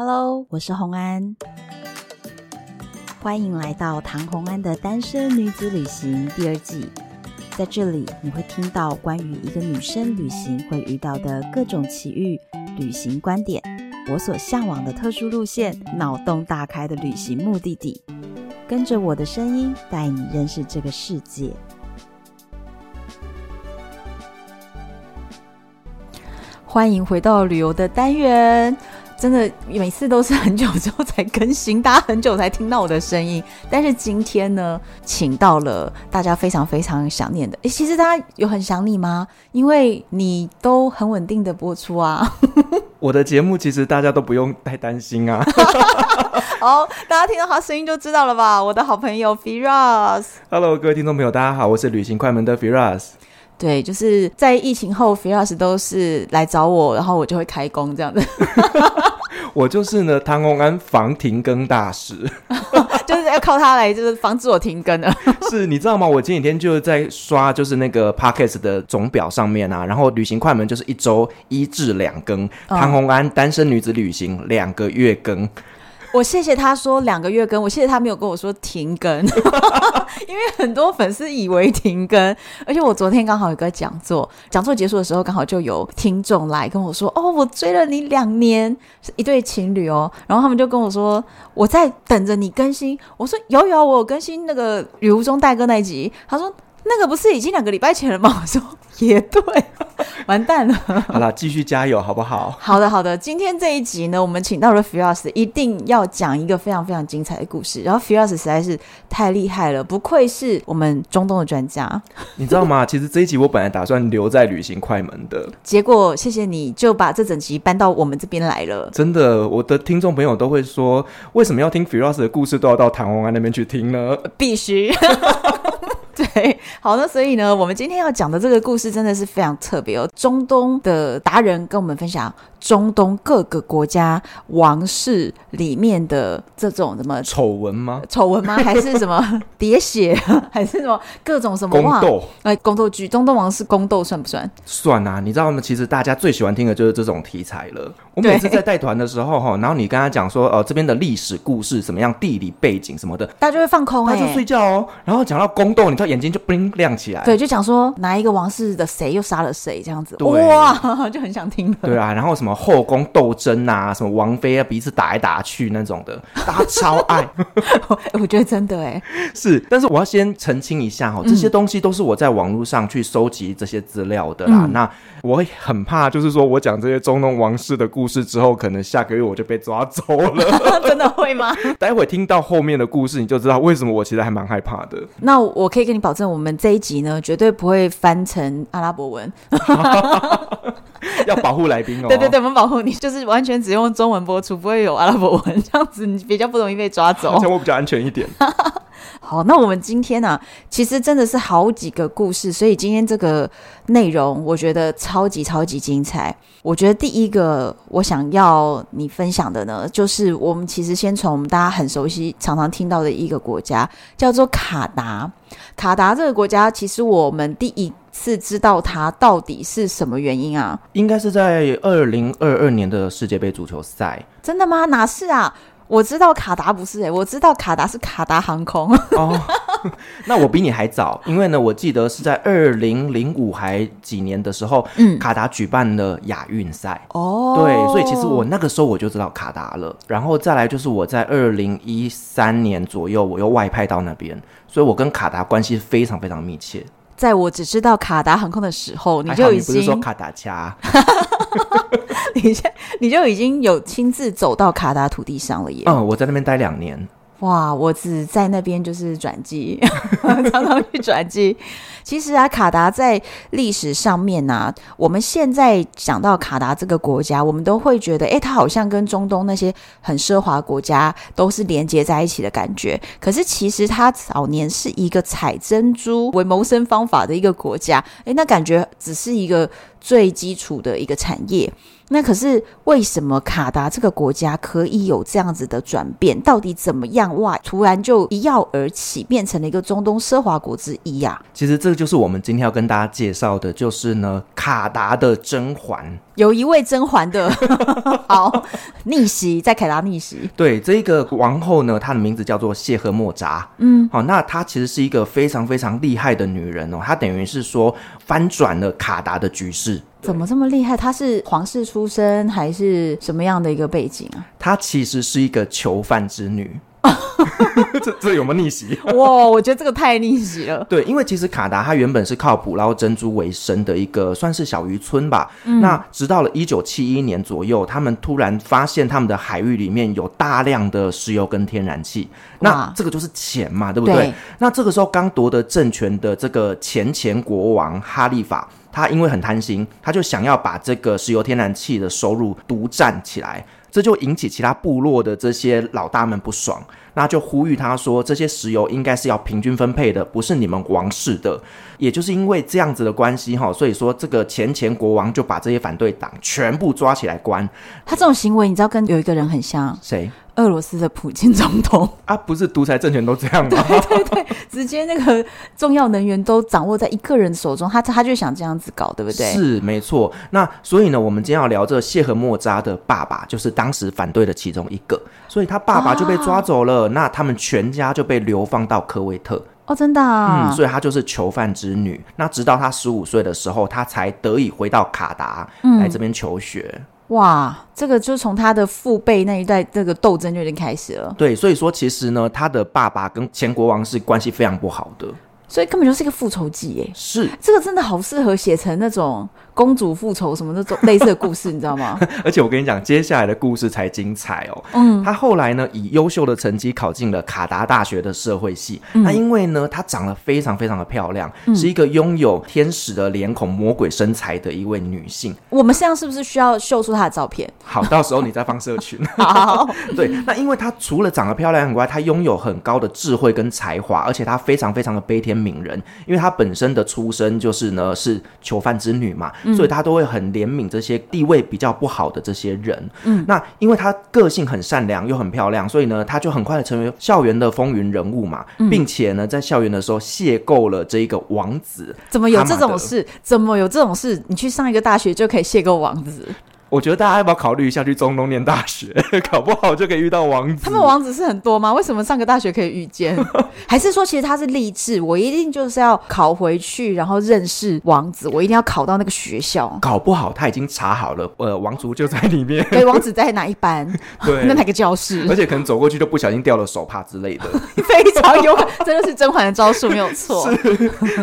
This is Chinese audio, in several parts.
Hello， 我是洪安，欢迎来到唐洪安的单身女子旅行第二季。在这里你会听到关于一个女生旅行会遇到的各种奇遇，旅行观点，我所向往的特殊路线，脑洞大开的旅行目的地，跟着我的声音带你认识这个世界。欢迎回到旅游的单元，真的每次都是很久之后才更新，大家很久才听到我的声音。但是今天呢，请到了大家非常非常想念的，其实大家有很想你吗？因为你都很稳定的播出啊。我的节目其实大家都不用太担心啊。好，大家听到他声音就知道了吧？我的好朋友 Firas。Hello， 各位听众朋友，大家好，我是旅行快门的 Firas。对，就是在疫情后 Firas 都是来找我，然后我就会开工这样子。我就是呢唐洪安防停更大使。就是要靠他来就是防止我停更了。是，你知道吗？我前几天就是在刷就是那个 Pockets 的总表上面啊，然后旅行快门就是一周1至2更、唐洪安单身女子旅行2个月更。我谢谢他说2个月更，我谢谢他没有跟我说停更。因为很多粉丝以为停更，而且我昨天刚好有个讲座结束的时候，刚好就有听众来跟我说，哦，我追了你2年，一对情侣哦，然后他们就跟我说我在等着你更新。我说有我有更新那个旅途中代歌那一集。他说那个不是已经2个礼拜前了吗？我说也对，完蛋了。好啦，继续加油好不好？好的。今天这一集呢，我们请到了 Firas， 一定要讲一个非常非常精彩的故事。然后 Firas 实在是太厉害了，不愧是我们中东的专家。你知道吗？其实这一集我本来打算留在旅行快门的，结果谢谢你就把这整集搬到我们这边来了。真的，我的听众朋友都会说，为什么要听 Firas 的故事都要到唐洪安那边去听呢？必须。对，好，那所以呢，我们今天要讲的这个故事真的是非常特别哦。中东的达人跟我们分享中东各个国家王室里面的这种什么丑闻吗？还是什么喋血？还是什么各种什么宫斗？宫斗剧，中东王室宫斗算不算？算啊！你知道吗？其实大家最喜欢听的就是这种题材了。我每次在带团的时候，然后你跟他讲说，这边的历史故事怎么样，地理背景什么的，大家就会放空，他就睡觉哦。然后讲到宫斗，你知道眼睛就bling亮起来。对，就讲说哪一个王室的谁又杀了谁这样子，哇，就很想听了。对啊，然后什么后宫斗争啊，什么王妃啊彼此打来打去那种的，大家超爱。我觉得真的耶。是，但是我要先澄清一下，这些东西都是我在网络上去收集这些资料的啦。那我会很怕就是说我讲这些中东王室的故事之后，可能下个月我就被抓走了。真的会吗？待会听到后面的故事你就知道为什么我其实还蛮害怕的。那我可以跟你保证，我们这一集呢绝对不会翻成阿拉伯文。要保护来宾哦。对，我们保护你，就是完全只用中文播出，不会有阿拉伯文，这样子你比较不容易被抓走，而且我比较安全一点。好，那我们今天啊，其实真的是好几个故事，所以今天这个内容我觉得超级超级精彩。我觉得第一个我想要你分享的呢，就是我们其实先从我们大家很熟悉常常听到的一个国家叫做卡达。卡达这个国家，其实我们第一次知道它到底是什么原因啊，应该是在2022年的世界杯足球赛。真的吗？哪是啊？我知道卡达不是我知道卡达是卡达航空。哦，那我比你还早，因为呢，我记得是在2005还几年的时候，卡达举办了亚运赛。哦，对，所以其实我那个时候我就知道卡达了。然后再来就是我在2013年左右，我又外派到那边，所以我跟卡达关系非常非常密切。在我只知道卡达航空的时候，你就已经，还好你不是说卡达掐。你就已经有亲自走到卡达土地上了耶。我在那边待2年。哇，我只在那边就是转机。常常去转机。其实啊，卡达在历史上面啊，我们现在讲到卡达这个国家，我们都会觉得它好像跟中东那些很奢华国家都是连接在一起的感觉。可是其实它早年是一个采珍珠为谋生方法的一个国家，那感觉只是一个最基础的一个产业。那可是为什么卡达这个国家可以有这样子的转变？到底怎么样哇突然就一跃而起，变成了一个中东奢华国之一啊？其实这就是我们今天要跟大家介绍的，就是呢卡达的甄嬛，有一位甄嬛的好逆袭，在卡达逆袭。对，这个王后呢，她的名字叫做谢赫莫扎。嗯，好，那她其实是一个非常非常厉害的女人哦，她等于是说翻转了卡达的局势。怎么这么厉害？她是皇室出身还是什么样的一个背景啊？她其实是一个囚犯之女。这有没有逆袭？哇，我觉得这个太逆袭了。对，因为其实卡达它原本是靠捕捞珍珠为生的一个算是小渔村吧、嗯、那直到了1971年左右，他们突然发现他们的海域里面有大量的石油跟天然气，那这个就是钱嘛，对不 对？那这个时候刚夺得政权的这个前国王哈利法，他因为很贪心，他就想要把这个石油天然气的收入独占起来，这就引起其他部落的这些老大们不爽，那就呼吁他说这些石油应该是要平均分配的，不是你们王室的。也就是因为这样子的关系、哦、所以说这个前国王就把这些反对党全部抓起来关。他这种行为你知道跟有一个人很像，谁？俄罗斯的普京总统啊，不是独裁政权都这样吗？对对对，直接那个重要能源都掌握在一个人手中，他就想这样子搞，对不对？是，没错。那所以呢，我们今天要聊这谢赫莫扎的爸爸就是当时反对的其中一个，所以他爸爸就被抓走了、啊、那他们全家就被流放到科威特。哦，真的啊。嗯，所以她就是囚犯之女。那直到她15岁的时候，她才得以回到卡达、嗯、来这边求学。哇，这个就从他的父辈那一代这个斗争就已经开始了。对，所以说其实呢，他的爸爸跟前国王是关系非常不好的，所以根本就是一个复仇记耶。是，这个真的好适合写成那种公主复仇什么那种类似的故事，你知道吗？而且我跟你讲，接下来的故事才精彩哦。嗯，他后来呢，以优秀的成绩考进了卡达大学的社会系。那、嗯、因为呢，她长得非常非常的漂亮、嗯，是一个拥有天使的脸孔、魔鬼身材的一位女性。我们现在是不是需要秀出她的照片？好，到时候你再放社群。好，对，那因为她除了长得漂亮以外，她拥有很高的智慧跟才华，而且她非常非常的悲天悯人，因为他本身的出身就是呢是囚犯之女嘛、嗯、所以他都会很怜悯这些地位比较不好的这些人、嗯、那因为他个性很善良又很漂亮，所以呢他就很快的成为校园的风云人物嘛、嗯、并且呢在校园的时候邂逅了这一个王子。怎么有这种事？怎么有这种事？你去上一个大学就可以邂逅王子？我觉得大家要不要考虑一下去中东念大学，搞不好就可以遇到王子。他们王子是很多吗？为什么上个大学可以遇见？还是说其实他是励志，我一定就是要考回去然后认识王子，我一定要考到那个学校？搞不好他已经查好了王族就在里面。对，王子在哪一班？对，那哪个教室？而且可能走过去就不小心掉了手帕之类的。非常有真的是甄嬛的招数，没有错。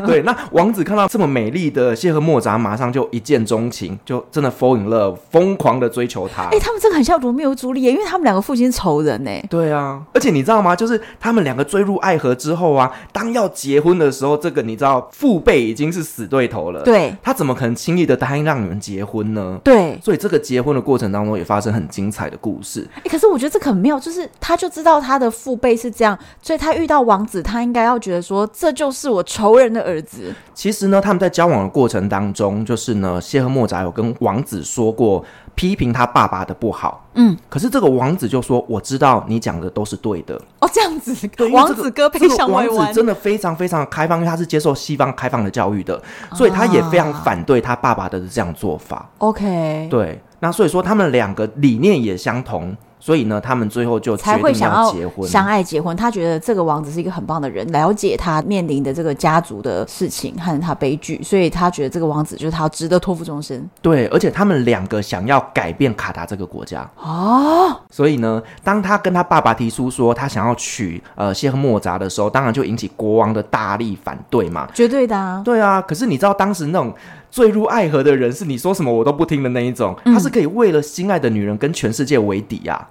对，那王子看到这么美丽的谢赫莫扎，马上就一见钟情，就真的 fall in love，疯狂的追求他。哎、欸，他们这个很像罗密欧朱丽叶，因为他们两个父亲是仇人哎、欸。对啊，而且你知道吗？就是他们两个坠入爱河之后啊，当要结婚的时候，这个你知道父辈已经是死对头了。对，他怎么可能轻易的答应让你们结婚呢？对，所以这个结婚的过程当中也发生很精彩的故事。哎、欸，可是我觉得这个很妙，就是他就知道他的父辈是这样，所以他遇到王子，他应该要觉得说这就是我仇人的儿子。其实呢，他们在交往的过程当中，就是呢，谢赫莫扎有跟王子说过，批评他爸爸的不好，嗯，可是这个王子就说：“我知道你讲的都是对的。”哦，这样子，对，王子哥配上外弯，王子真的非常非常开放，因为他是接受西方开放的教育的，所以他也非常反对他爸爸的这样做法。OK， 对，那所以说他们两个理念也相同。所以呢，他们最后就决定要结婚，才会想要相爱结婚。他觉得这个王子是一个很棒的人，了解他面临的这个家族的事情和他悲剧，所以他觉得这个王子就是他值得托付终身。对，而且他们两个想要改变卡达这个国家哦。所以呢，当他跟他爸爸提出说他想要娶谢赫莫扎的时候，当然就引起国王的大力反对嘛，绝对的啊。对啊，可是你知道当时那种坠入爱河的人是你说什么我都不听的那一种、嗯、他是可以为了心爱的女人跟全世界为敌啊。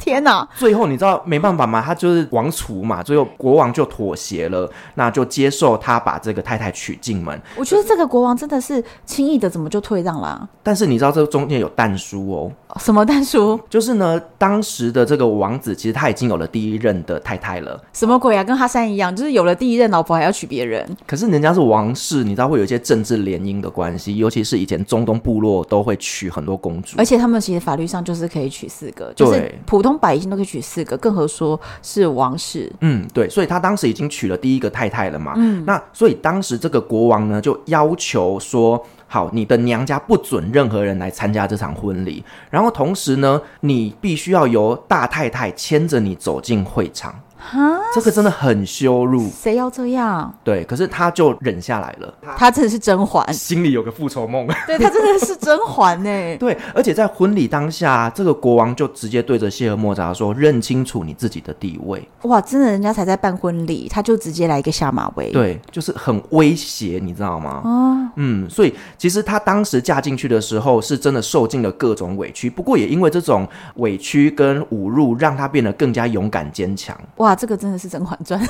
天哪！最后你知道没办法嘛，他就是王储嘛，最后国王就妥协了，那就接受他把这个太太娶进门。我觉得这个国王真的是轻易的怎么就退让啦。但是你知道这中间有但书哦。什么但书？就是呢当时的这个王子其实他已经有了第一任的太太了。什么鬼啊，跟哈山一样，就是有了第一任老婆还要娶别人。可是人家是王室，你知道会有一些政治联姻的关系，尤其是以前中东部落都会娶很多公主，而且他们其实法律上就是可以娶4个，就是普通百姓都可以娶4个，更何说是王室。嗯，对，所以他当时已经娶了第一个太太了嘛。嗯，那所以当时这个国王呢就要求说，好，你的娘家不准任何人来参加这场婚礼，然后同时呢你必须要由大太太牵着你走进会场。这个真的很羞辱，谁要这样？对，可是他就忍下来了。他真的是甄嬛，心里有个复仇梦。对，他真的是甄嬛耶。对，而且在婚礼当下，这个国王就直接对着谢尔莫扎说，认清楚你自己的地位。哇，真的人家才在办婚礼，他就直接来一个下马威。对，就是很威胁，你知道吗？哦，嗯，所以其实他当时嫁进去的时候是真的受尽了各种委屈，不过也因为这种委屈跟侮辱让他变得更加勇敢坚强。哇，这个真的是《甄嬛传》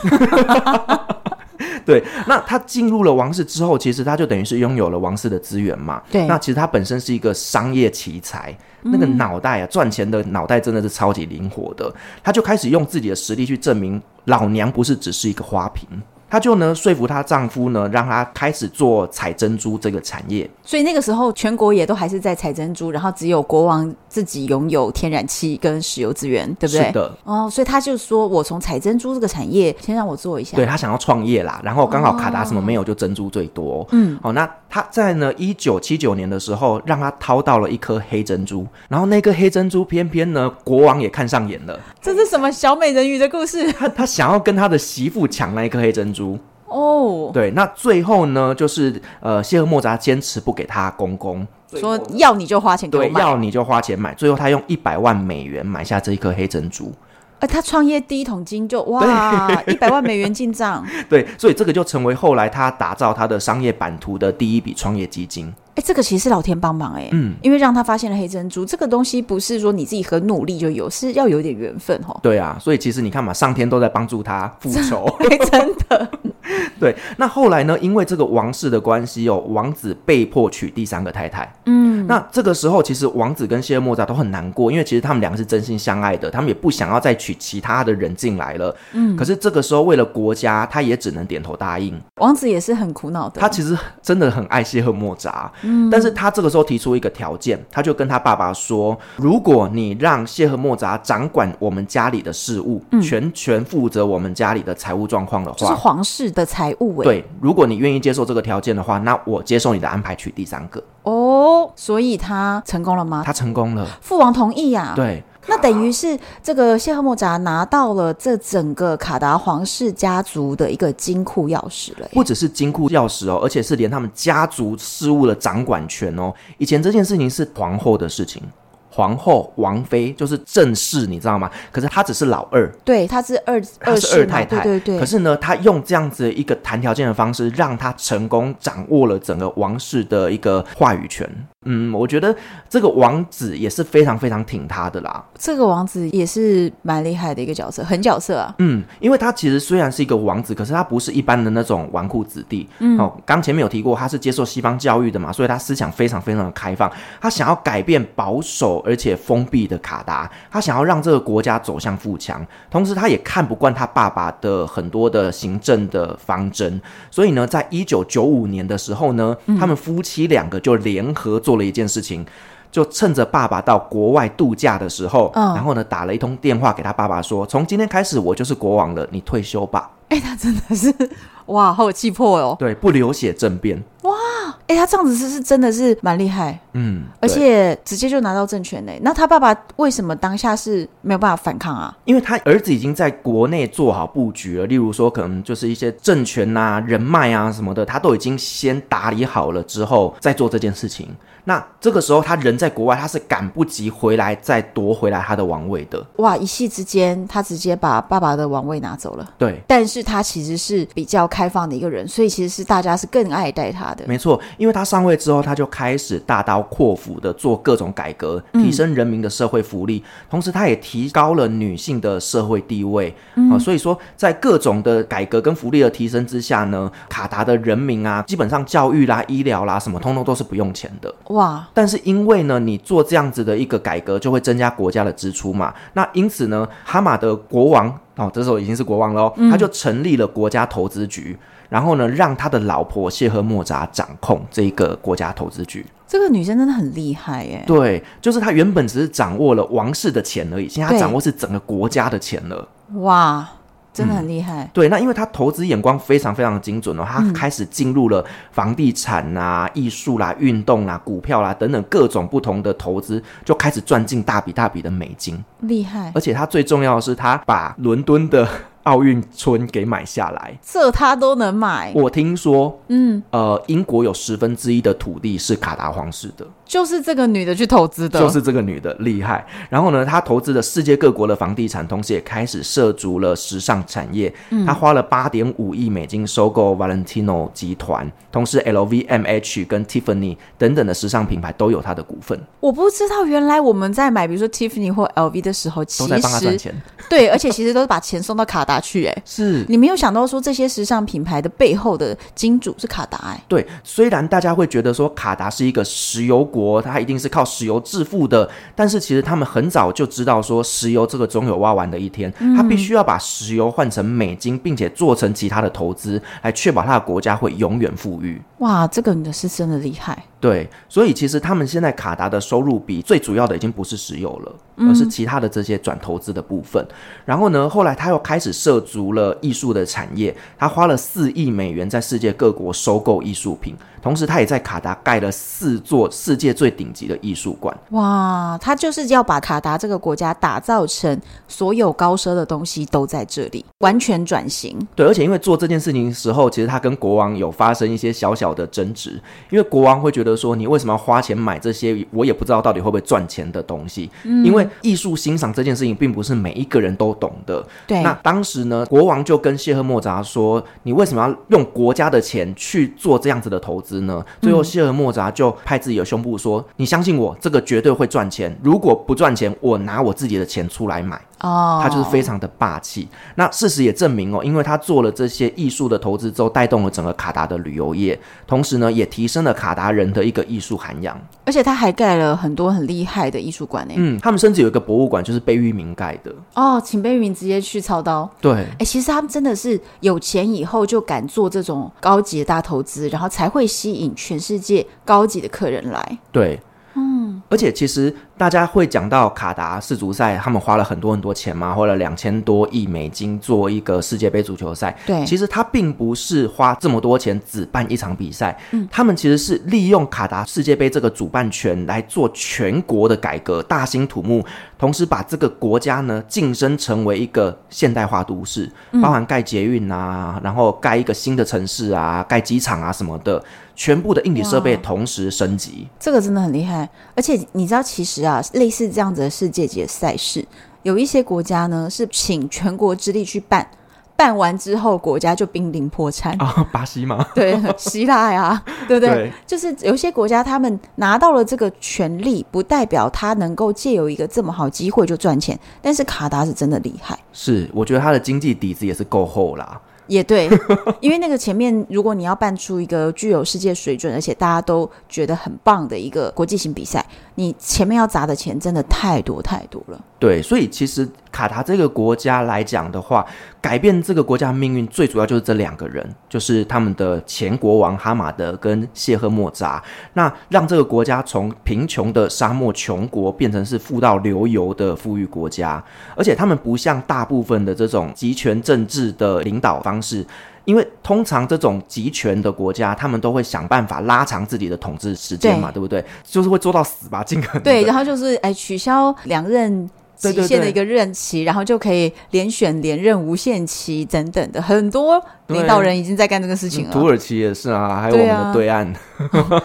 对，那他进入了王室之后，其实他就等于是拥有了王室的资源嘛。对，那其实他本身是一个商业奇才，那个脑袋啊，赚钱的脑袋真的是超级灵活的。他就开始用自己的实力去证明老娘不是只是一个花瓶。她就呢说服她丈夫呢，让她开始做采珍珠这个产业。所以那个时候全国也都还是在采珍珠，然后只有国王自己拥有天然气跟石油资源，对不对？是的。哦，所以她就说，我从采珍珠这个产业先让我做一下。对，她想要创业啦，然后刚好卡达什么没有，就珍珠最多。嗯，哦，那她在呢1979年的时候，让她掏到了一颗黑珍珠，然后那颗黑珍珠偏偏呢国王也看上眼了。这是什么小美人鱼的故事？她想要跟她的媳妇抢那一颗黑珍珠。哦，对，那最后呢就是谢赫莫扎坚持不给他公公，说要你就花钱给我买。对，要你就花钱买。最后他用100万美元买下这一颗黑珍珠。他创业第一桶金就哇100万美元进账。对，所以这个就成为后来他打造他的商业版图的第一笔创业基金。这个其实是老天帮忙耶。嗯，因为让他发现了黑珍珠这个东西，不是说你自己很努力就有，是要有点缘分哦。对啊，所以其实你看嘛，上天都在帮助他复仇。真的对，那后来呢因为这个王室的关系哦，王子被迫娶第3个太太。嗯，那这个时候其实王子跟谢尔莫扎都很难过，因为其实他们两个是真心相爱的，他们也不想要再娶其他的人进来了。嗯，可是这个时候为了国家他也只能点头答应。王子也是很苦恼的，他其实真的很爱谢尔莫扎。但是他这个时候提出一个条件，他就跟他爸爸说，如果你让谢赫莫扎掌管我们家里的事务，全负责我们家里的财务状况的话，就是皇室的财务。对，如果你愿意接受这个条件的话，那我接受你的安排娶第3个。哦，所以他成功了吗？他成功了，父王同意啊。对，那等于是这个谢赫莫扎拿到了这整个卡达皇室家族的一个金库钥匙了。不只是金库钥匙哦，而且是连他们家族事务的掌管权哦。以前这件事情是皇后的事情，皇后王妃就是正室，你知道吗？可是她只是老二。对，她是二太太。对对对。可是呢她用这样子一个谈条件的方式，让她成功掌握了整个王室的一个话语权。嗯，我觉得这个王子也是非常非常挺他的啦。这个王子也是蛮厉害的一个角色，狠角色啊。嗯，因为他其实虽然是一个王子，可是他不是一般的那种纨绔子弟。嗯，哦，刚前面有提过，他是接受西方教育的嘛，所以他思想非常非常的开放。他想要改变保守而且封闭的卡达，他想要让这个国家走向富强。同时，他也看不惯他爸爸的很多的行政的方针，所以呢，在1995年的时候呢，他们夫妻2个就联合做了一件事情，就趁着爸爸到国外度假的时候，然后呢打了一通电话给他爸爸说，从今天开始我就是国王了，你退休吧。他真的是哇，好有气魄哦。对，不流血政变。哇，他这样子是真的是蛮厉害。嗯，而且直接就拿到政权。那他爸爸为什么当下是没有办法反抗啊？因为他儿子已经在国内做好布局了，例如说可能就是一些政权啊人脉啊什么的，他都已经先打理好了之后再做这件事情。那这个时候他人在国外，他是赶不及回来再夺回来他的王位的。哇，一夕之间他直接把爸爸的王位拿走了。对，但是他其实是比较开放的一个人，所以其实是大家是更爱戴他的。没错，因为他上位之后他就开始大刀阔斧的做各种改革，提升人民的社会福利，同时他也提高了女性的社会地位，所以说在各种的改革跟福利的提升之下呢，卡达的人民啊，基本上教育啦、医疗啦什么通通都是不用钱的。哇！但是因为呢你做这样子的一个改革就会增加国家的支出嘛，那因此呢哈马的国王这时候已经是国王了，他就成立了国家投资局，然后呢让他的老婆谢赫莫扎掌控这一个国家投资局。这个女生真的很厉害耶。对，就是她原本只是掌握了王室的钱而已，现在她掌握是整个国家的钱了。哇，真的很厉害。对，那因为她投资眼光非常非常的精准哦，她开始进入了房地产啊、艺术啦、运动啦、股票啦等等各种不同的投资，就开始赚进大笔大笔的美金。厉害。而且她最重要的是她把伦敦的奥运村给买下来，这他都能买。我听说英国有1/10的土地是卡达皇室的，就是这个女的去投资的，就是这个女的厉害。然后呢她投资了世界各国的房地产，同时也开始涉足了时尚产业，她花了 8.5 亿美金收购 Valentino 集团，同时 LVMH 跟 Tiffany 等等的时尚品牌都有她的股份。我不知道原来我们在买比如说 Tiffany 或 LV 的时候，其实都在帮她赚钱。对，而且其实都是把钱送到卡达去是，你没有想到说这些时尚品牌的背后的金主是卡达对，虽然大家会觉得说卡达是一个石油国，它一定是靠石油致富的，但是其实他们很早就知道说石油这个总有挖完的一天，他必须要把石油换成美金，并且做成其他的投资，来确保他的国家会永远富裕。哇，这个你是真的厉害。对，所以其实他们现在卡达的收入比最主要的已经不是石油了，而是其他的这些转投资的部分。然后呢后来他又开始涉足了艺术的产业，他花了4亿美元在世界各国收购艺术品，同时他也在卡达盖了4座世界最顶级的艺术馆。哇，他就是要把卡达这个国家打造成所有高奢的东西都在这里，完全转型。对，而且因为做这件事情的时候，其实他跟国王有发生一些小小的争执，因为国王会觉得说你为什么要花钱买这些我也不知道到底会不会赚钱的东西，因为艺术欣赏这件事情并不是每一个人都懂的。对，那当时呢国王就跟谢赫莫扎说你为什么要用国家的钱去做这样子的投资呢？最后谢赫莫扎就拍自己的胸部说你相信我，这个绝对会赚钱，如果不赚钱我拿我自己的钱出来买。他就是非常的霸气。那事实也证明因为他做了这些艺术的投资之后，带动了整个卡达的旅游业，同时呢也提升了卡达人的一个艺术涵养。而且他还盖了很多很厉害的艺术馆他们甚至有一个博物馆就是贝聿铭盖的请贝聿铭直接去操刀。对其实他们真的是有钱以后就敢做这种高级的大投资，然后才会吸引全世界高级的客人来。对而且其实大家会讲到卡达世足赛他们花了很多很多钱嘛，花了2000多亿美金做一个世界杯足球赛。对，其实他并不是花这么多钱只办一场比赛他们其实是利用卡达世界杯这个主办权来做全国的改革，大兴土木，同时把这个国家呢晋升成为一个现代化都市，包含盖捷运啊，然后盖一个新的城市啊，盖机场啊什么的，全部的硬体设备同时升级。这个真的很厉害。而且你知道其实类似这样子的世界级赛事，有一些国家呢是请全国之力去办，办完之后国家就濒临破产巴西吗？对，希腊呀对不 对？就是有些国家他们拿到了这个权利，不代表他能够借由一个这么好机会就赚钱，但是卡达是真的厉害。是，我觉得他的经济底子也是够厚啦。也对，因为那个前面如果你要办出一个具有世界水准而且大家都觉得很棒的一个国际型比赛，你前面要砸的钱真的太多太多了。对，所以其实卡达这个国家来讲的话，改变这个国家命运最主要就是这两个人，就是他们的前国王哈马德跟谢赫莫扎，那让这个国家从贫穷的沙漠穷国变成是富到流油的富裕国家。而且他们不像大部分的这种集权政治的领导方式，因为通常这种集权的国家他们都会想办法拉长自己的统治时间嘛， 对不对？就是会做到死吧，尽可能。对，然后就是取消2任期限的一个任期，对对对，然后就可以连选连任无限期等等的，很多领导人已经在干这个事情了。土耳其也是啊，还有我们的对岸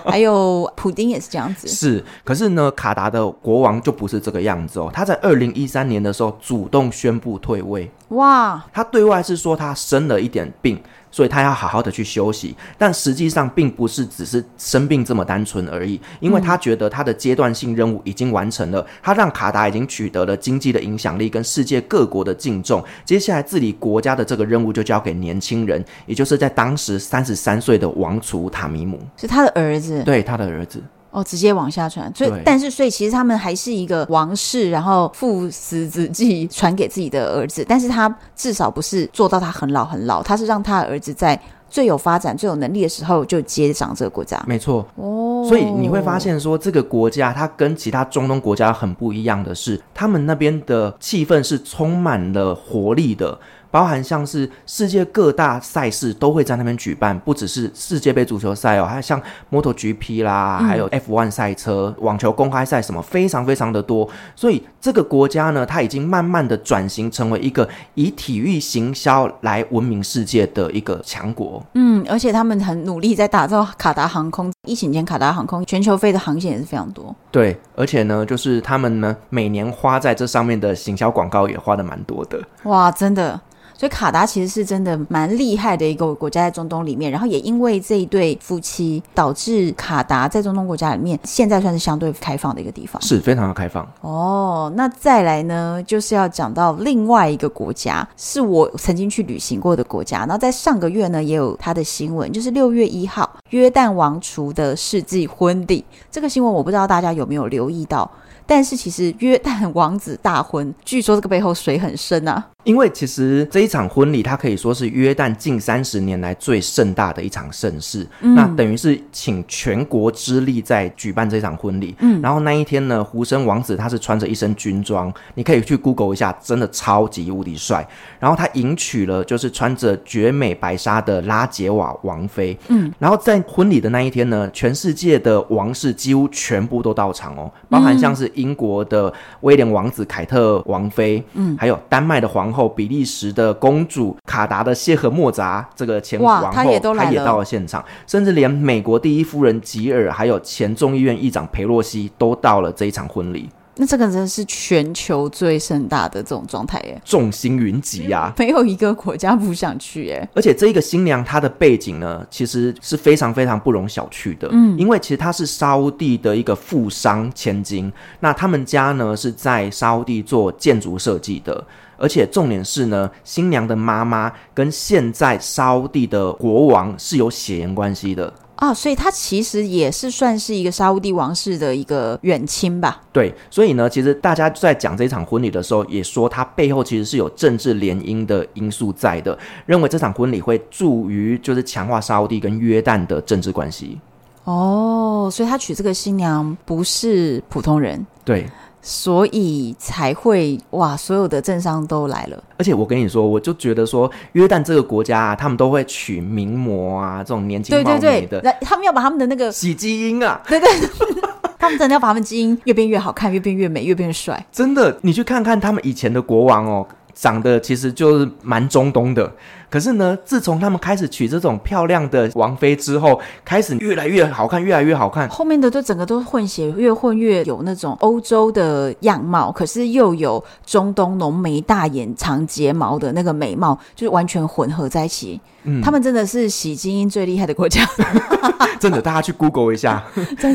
还有普丁也是这样子。是，可是呢卡达的国王就不是这个样子哦，他在2013年的时候主动宣布退位。哇，他对外是说他生了一点病，所以他要好好的去休息，但实际上并不是只是生病这么单纯而已，因为他觉得他的阶段性任务已经完成了，他让卡达已经取得了经济的影响力跟世界各国的敬重，接下来治理国家的这个任务就交给年轻人，也就是在当时33岁的王储塔米姆。是他的儿子？对，他的儿子。哦，直接往下传。所以但是所以其实他们还是一个王室，然后父死子继传给自己的儿子，但是他至少不是做到他很老很老，他是让他的儿子在最有发展最有能力的时候就接掌这个国家。没错、哦、所以你会发现说这个国家它跟其他中东国家很不一样的是，他们那边的气氛是充满了活力的，包含像是世界各大赛事都会在那边举办，不只是世界杯足球赛哦，还有像 MotoGP 啦、还有 F1 赛车、网球公开赛什么，非常非常的多。所以这个国家呢，它已经慢慢的转型成为一个以体育行销来闻名世界的一个强国。嗯，而且他们很努力在打造卡达航空，疫情间卡达航空全球飞的航线也是非常多。对，而且呢就是他们呢每年花在这上面的行销广告也花的蛮多的。哇，真的。所以卡达其实是真的蛮厉害的一个国家在中东里面，然后也因为这一对夫妻导致卡达在中东国家里面现在算是相对开放的一个地方，是非常的开放哦。那再来呢就是要讲到另外一个国家，是我曾经去旅行过的国家，然后在上个月呢也有它的新闻，就是6月1号约旦王储的世纪婚礼。这个新闻我不知道大家有没有留意到，但是其实约旦王子大婚，据说这个背后水很深啊。因为其实这一场婚礼它可以说是约旦近30年来最盛大的一场盛事、那等于是请全国之力在举办这场婚礼、然后那一天呢胡生王子他是穿着一身军装，你可以去 Google 一下，真的超级无敌帅。然后他迎娶了就是穿着绝美白纱的拉杰瓦王妃、然后在婚礼的那一天呢全世界的王室几乎全部都到场哦，包含像是英国的威廉王子凯特王妃、还有丹麦的皇后、比利时的公主、卡达的谢赫莫扎这个前王后她也到了现场，甚至连美国第一夫人吉尔还有前众议院议长佩洛西都到了这一场婚礼。那这个真的是全球最盛大的这种状态耶，众星云集啊，没有一个国家不想去耶。而且这一个新娘她的背景呢其实是非常非常不容小觑的、因为其实她是沙乌地的一个富商千金，那他们家呢是在沙乌地做建筑设计的，而且重点是呢新娘的妈妈跟现在沙乌地的国王是有血缘关系的啊，所以他其实也是算是一个沙乌地王室的一个远亲吧。对，所以呢其实大家在讲这场婚礼的时候也说他背后其实是有政治联姻的因素在的，认为这场婚礼会助于就是强化沙乌地跟约旦的政治关系哦。所以他娶这个新娘不是普通人，对，所以才会哇所有的政商都来了。而且我跟你说我就觉得说约旦这个国家啊，他们都会娶名模啊，这种年轻貌美的，对对对，他们要把他们的那个洗基因啊，对对他们真的要把他们基因越变越好看，越变越美，越变越帅。真的，你去看看他们以前的国王哦，长得其实就是蛮中东的，可是呢自从他们开始娶这种漂亮的王妃之后，开始越来越好看越来越好看，后面的就整个都混血，越混越有那种欧洲的样貌，可是又有中东浓眉大眼长睫毛的那个美貌，就是完全混合在一起、他们真的是洗基因最厉害的国家真的，大家去 Google 一下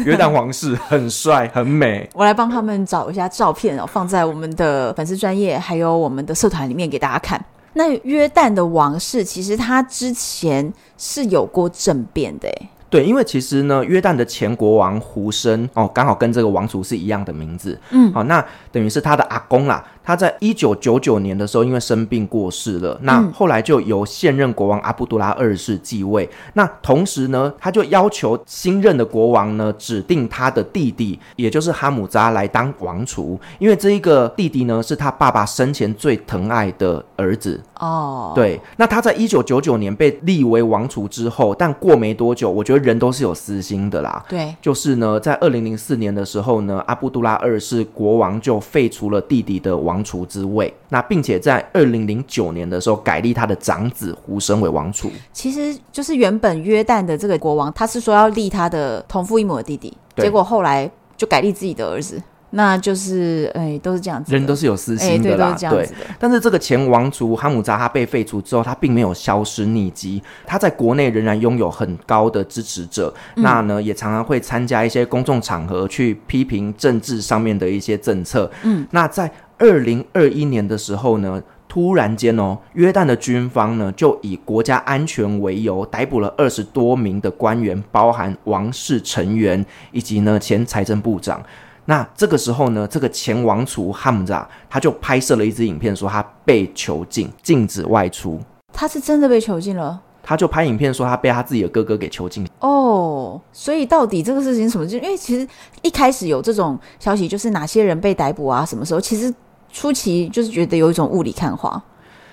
约旦皇室很帅很美。我来帮他们找一下照片、哦、放在我们的粉丝专页还有我们的社团里面给大家看。那约旦的王室其实他之前是有过政变的耶。对，因为其实呢约旦的前国王胡生哦，刚好跟这个王储是一样的名字，好、那等于是他的阿公啦，他在1999年的时候因为生病过世了，那后来就由现任国王阿卜杜拉二世继位，那同时呢他就要求新任的国王呢指定他的弟弟，也就是哈姆扎来当王储，因为这一个弟弟呢是他爸爸生前最疼爱的儿子哦。对，那他在1999年被立为王储之后，但过没多久，我觉得人都是有私心的啦，对，就是呢在2004年的时候呢阿卜杜拉二世国王就废除了弟弟的王王储之位，那并且在2009年的时候改立他的长子胡身为王储。其实就是原本约旦的这个国王，他是说要立他的同父异母的弟弟，结果后来就改立自己的儿子。那就是都是这样子的，人都是有私心的啦，都是这样子的。但是这个前王储哈姆扎他被废除之后，他并没有消失匿迹，他在国内仍然拥有很高的支持者，那呢也常常会参加一些公众场合去批评政治上面的一些政策。那在2021年的时候呢，突然间约旦的军方呢就以国家安全为由逮捕了20多名的官员，包含王室成员以及呢前财政部长。那这个时候呢，这个前王储哈姆扎他就拍摄了一支影片，说他被囚禁，禁止外出。他是真的被囚禁了？他就拍影片说他被他自己的哥哥给囚禁。所以到底这个事情什么？因为其实一开始有这种消息，就是哪些人被逮捕啊，什么时候？其实初期就是觉得有一种雾里看花。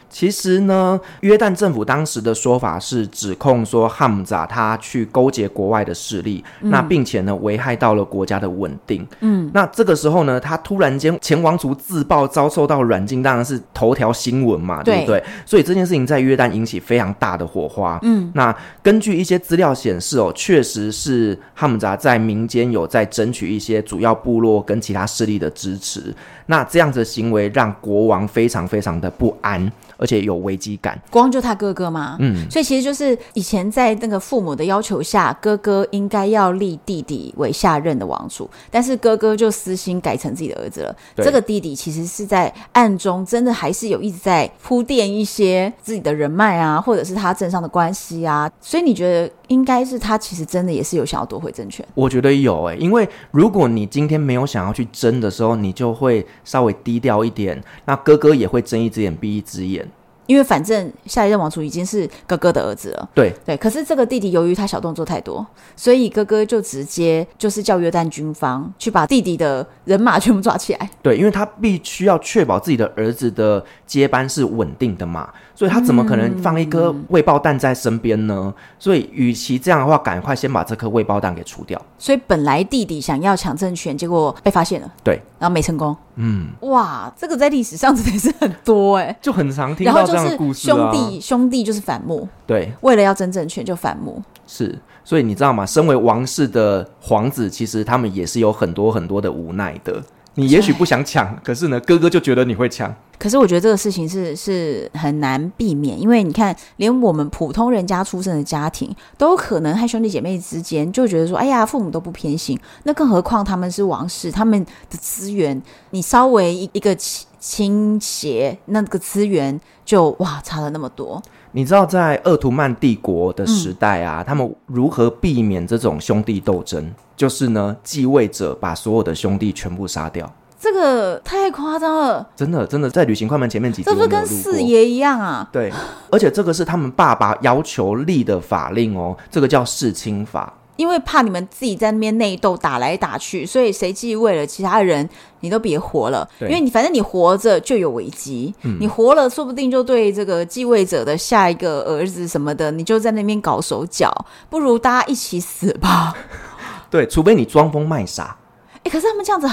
其实呢，约旦政府当时的说法是指控说哈姆扎他去勾结国外的势力，那并且呢危害到了国家的稳定。那这个时候呢，他突然间前王储自曝遭受到软禁，当然是头条新闻嘛， 对不对？所以这件事情在约旦引起非常大的火花。那根据一些资料显示确实是哈姆扎在民间有在争取一些主要部落跟其他势力的支持，那这样子的行为让国王非常非常的不安，而且有危机感。国王就他哥哥嘛，所以其实就是以前在那个父母的要求下，哥哥应该要立弟弟为下任的王储，但是哥哥就私心改成自己的儿子了。这个弟弟其实是在暗中真的还是有一直在铺垫一些自己的人脉啊，或者是他政商的关系啊，所以你觉得应该是他其实真的也是有想要夺回政权？我觉得有因为如果你今天没有想要去争的时候，你就会稍微低调一点，那哥哥也会睁一只眼闭一只眼，因为反正下一任王储已经是哥哥的儿子了。对，可是这个弟弟由于他小动作太多，所以哥哥就直接就是叫约旦军方去把弟弟的人马全部抓起来。对，因为他必须要确保自己的儿子的接班是稳定的嘛，所以他怎么可能放一颗未爆弹在身边呢？所以与其这样的话，赶快先把这颗未爆弹给除掉。所以本来弟弟想要抢政权，结果被发现了。对，然后没成功。哇，这个在历史上真的是很多就很常听到这样的故事啊。然后就是兄弟就是反目，对，为了要争政权就反目。是，所以你知道吗？身为王室的皇子，其实他们也是有很多很多的无奈的。你也许不想抢，可是呢，哥哥就觉得你会抢。可是我觉得这个事情是很难避免，因为你看，连我们普通人家出生的家庭，都可能和兄弟姐妹之间就觉得说，哎呀，父母都不偏心，那更何况他们是王室，他们的资源，你稍微一个倾斜，那个资源就哇差了那么多。你知道在鄂图曼帝国的时代啊，他们如何避免这种兄弟斗争？就是呢，继位者把所有的兄弟全部杀掉。这个太夸张了，真的在旅行快门前面几集，这不是跟四爷一样啊？对，而且这个是他们爸爸要求立的法令这个叫弑亲法。因为怕你们自己在那边内斗打来打去，所以谁继位了，其他人你都别活了，因为你反正你活着就有危机，你活了说不定就对这个继位者的下一个儿子什么的，你就在那边搞手脚，不如大家一起死吧。对，除非你装疯卖傻。可是他们这样子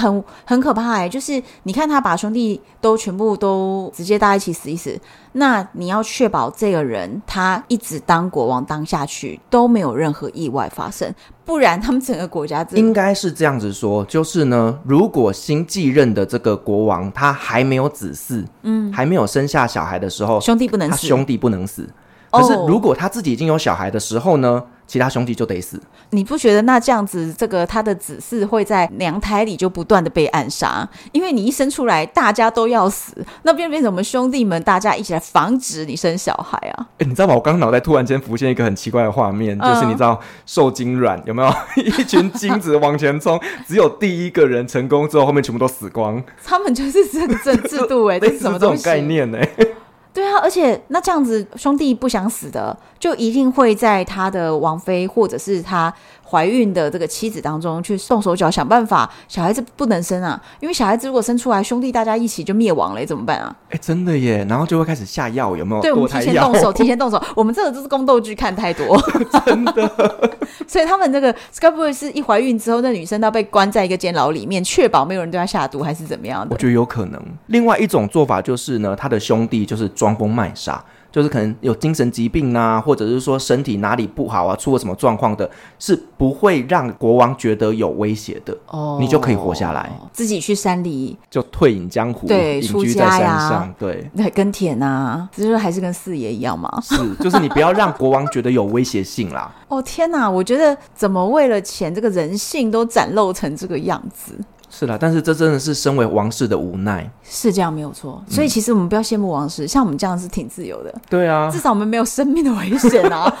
很可怕就是你看他把兄弟都全部都直接大家一起死一死，那你要确保这个人他一直当国王当下去都没有任何意外发生，不然他们整个国家应该是这样子说，就是呢，如果新继任的这个国王他还没有子嗣，还没有生下小孩的时候，兄弟不能死，他兄弟不能死。可是如果他自己已经有小孩的时候呢，其他兄弟就得死。你不觉得那这样子这个他的子嗣会在娘胎里就不断的被暗杀？因为你一生出来大家都要死，那变成我们兄弟们大家一起来防止你生小孩啊。你知道吗？我刚脑袋突然间浮现一个很奇怪的画面，就是你知道受精卵有没有一群精子往前冲只有第一个人成功之后后面全部都死光。他们就是这个制度这是什么东西？这种概念对啊，而且那这样子兄弟不想死的就一定会在他的王妃或者是他怀孕的这个妻子当中去动手脚，想办法小孩子不能生啊，因为小孩子如果生出来兄弟大家一起就灭亡了，怎么办啊？真的耶，然后就会开始下药，有没有？对，我们提前动手我们这个就是宫斗剧看太多真的所以他们这个该不会是一怀孕之后那女生要被关在一个监牢里面，确保没有人对她下毒还是怎么样的？我觉得有可能。另外一种做法就是呢，他的兄弟就是装疯卖傻，就是可能有精神疾病啊，或者是说身体哪里不好啊，出了什么状况的，是不会让国王觉得有威胁的、哦、你就可以活下来，自己去山里就退隐江湖，对，隐居在山上、啊、对，耕田啊，就是还是跟四爷一样嘛，是，就是你不要让国王觉得有威胁性啦。哦天哪，我觉得怎么为了钱这个人性都展露成这个样子。是啦，但是这真的是身为王室的无奈，是这样没有错。所以其实我们不要羡慕王室、像我们这样是挺自由的，对啊，至少我们没有生命的危险啊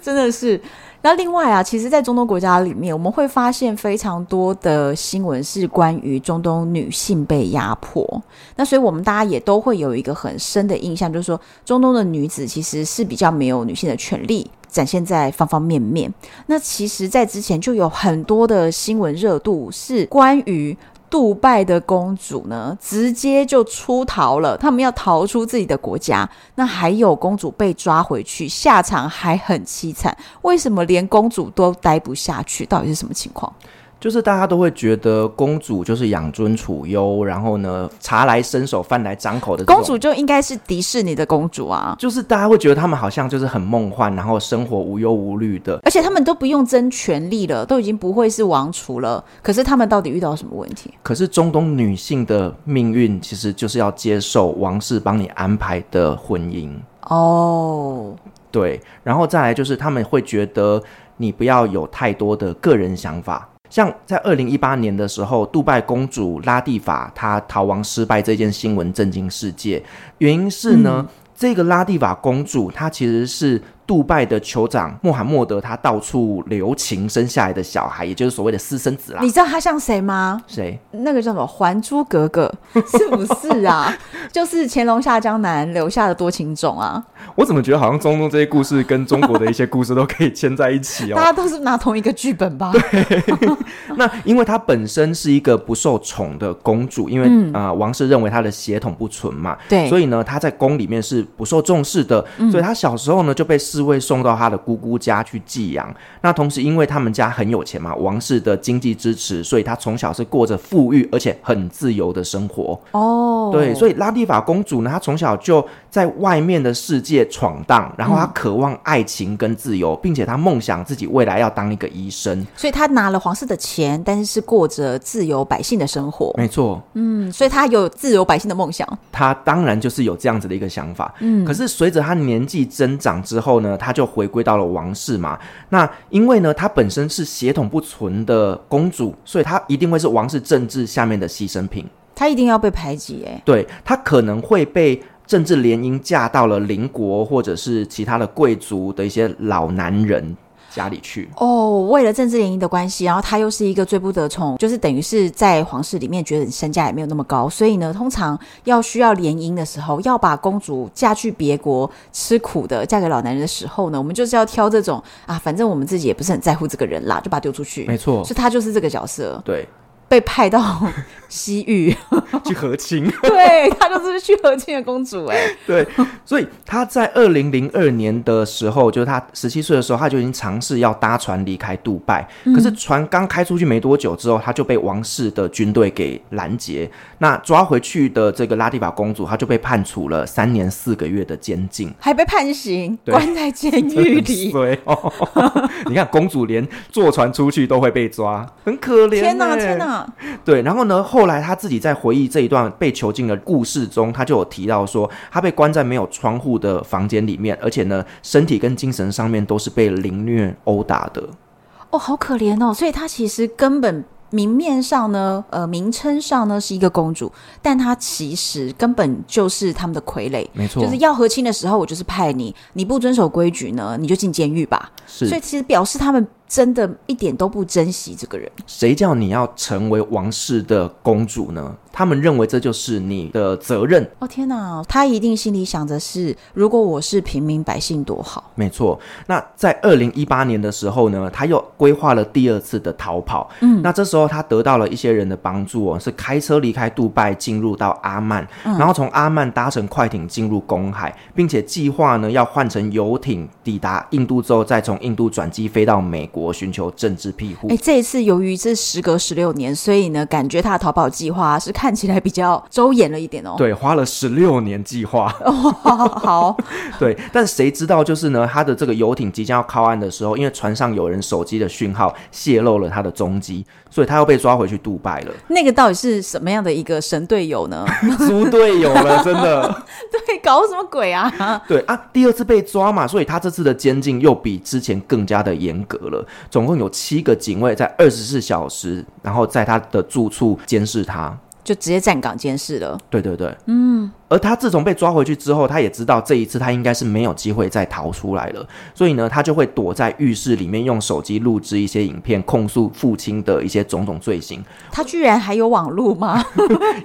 真的是。那另外啊，其实在中东国家里面我们会发现非常多的新闻是关于中东女性被压迫，那所以我们大家也都会有一个很深的印象，就是说中东的女子其实是比较没有女性的权利，展现在方方面面。那其实在之前就有很多的新闻热度是关于杜拜的公主呢直接就出逃了，他们要逃出自己的国家，那还有公主被抓回去，下场还很凄惨。为什么连公主都待不下去？到底是什么情况？就是大家都会觉得公主就是养尊处优，然后呢茶来伸手饭来张口的，公主就应该是迪士尼的公主啊，就是大家会觉得他们好像就是很梦幻，然后生活无忧无虑的，而且他们都不用争权力了，都已经不会是王储了，可是他们到底遇到什么问题？可是中东女性的命运其实就是要接受王室帮你安排的婚姻哦，对，然后再来就是他们会觉得你不要有太多的个人想法。像在2018年的时候，杜拜公主拉蒂法她逃亡失败这件新闻震惊世界，原因是呢、这个拉蒂法公主她其实是杜拜的酋长穆罕默德他到处留情生下来的小孩，也就是所谓的私生子啦。你知道他像谁吗？谁？那个叫什么《还珠格格》是不是啊就是乾隆下江南留下的多情种啊。我怎么觉得好像中东这些故事跟中国的一些故事都可以牵在一起哦大家都是拿同一个剧本吧对那因为她本身是一个不受宠的公主，因为、王室认为她的血统不纯嘛，对，所以呢她在宫里面是不受重视的、所以她小时候呢就被侍卫送到他的姑姑家去寄养。那同时因为他们家很有钱嘛，王室的经济支持，所以他从小是过着富裕而且很自由的生活哦。对，所以拉蒂法公主呢，她从小就在外面的世界闯荡，然后她渴望爱情跟自由、并且她梦想自己未来要当一个医生，所以她拿了皇室的钱，但是是过着自由百姓的生活，没错，所以她有自由百姓的梦想，她当然就是有这样子的一个想法。可是随着她年纪增长之后呢，他就回归到了王室嘛。那因为呢他本身是血统不纯的公主，所以他一定会是王室政治下面的牺牲品，他一定要被排挤耶。对，他可能会被政治联姻嫁到了邻国或者是其他的贵族的一些老男人家里去哦，为了政治联姻的关系，然后他又是一个最不得宠，就是等于是在皇室里面觉得你身价也没有那么高，所以呢通常要需要联姻的时候，要把公主嫁去别国吃苦的嫁给老男人的时候呢，我们就是要挑这种啊，反正我们自己也不是很在乎这个人啦，就把他丢出去，没错，所以他就是这个角色，对，被派到西域去和亲对，她就是去和亲的公主哎、对，所以她在2002年的时候，就是她17岁的时候，她就已经尝试要搭船离开杜拜、可是船刚开出去没多久之后，她就被王室的军队给拦截，那抓回去的这个拉蒂法公主，她就被判处了3年4个月的监禁，还被判刑，关在监狱里对你看公主连坐船出去都会被抓，很可怜、天哪天哪对，然后呢后来他自己在回忆这一段被囚禁的故事中，他就有提到说他被关在没有窗户的房间里面，而且呢身体跟精神上面都是被凌虐殴打的哦，好可怜哦。所以他其实根本明面上呢名称上呢是一个公主，但她其实根本就是他们的傀儡，没错，就是要和亲的时候我就是派你，你不遵守规矩呢你就进监狱吧，是，所以其实表示他们真的一点都不珍惜这个人，谁叫你要成为王室的公主呢？他们认为这就是你的责任。哦天哪，他一定心里想着是如果我是平民百姓多好。没错，那在2018年的时候呢，他又规划了第二次的逃跑。那这时候他得到了一些人的帮助哦，是开车离开杜拜进入到阿曼，然后从阿曼搭乘快艇进入公海，并且计划呢要换成游艇抵达印度之后，再从印度转机飞到美国寻求政治庇护。这一次由于这时隔16年，所以呢感觉他的逃跑计划是看起来比较周延了一点哦。对，花了16年计划。哦，好对，但谁知道就是呢他的这个游艇即将要靠岸的时候，因为船上有人手机的讯号泄露了他的踪迹，所以他又被抓回去杜拜了。那个到底是什么样的一个神队友呢？猪队友了，真的对，搞什么鬼啊。对啊，第二次被抓嘛，所以他这次的监禁又比之前更加的严格了，总共有7个警卫在24小时然后在他的住处监视他，就直接站岗监视了。对对对，嗯。而他自从被抓回去之后，他也知道这一次他应该是没有机会再逃出来了，所以呢他就会躲在浴室里面用手机录制一些影片控诉父亲的一些种种罪行。他居然还有网路吗？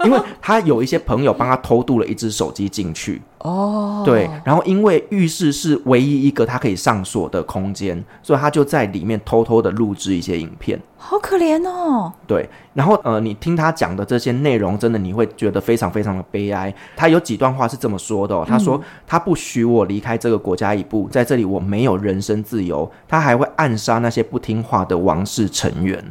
因为他有一些朋友帮他偷渡了一只手机进去哦，对，然后因为浴室是唯一一个他可以上锁的空间，所以他就在里面偷偷的录制一些影片。好可怜哦。对，然后你听他讲的这些内容，真的你会觉得非常非常的悲哀。他有几段话是这么说的哦，他说他不许我离开这个国家一步，在这里我没有人身自由。他还会暗杀那些不听话的王室成员。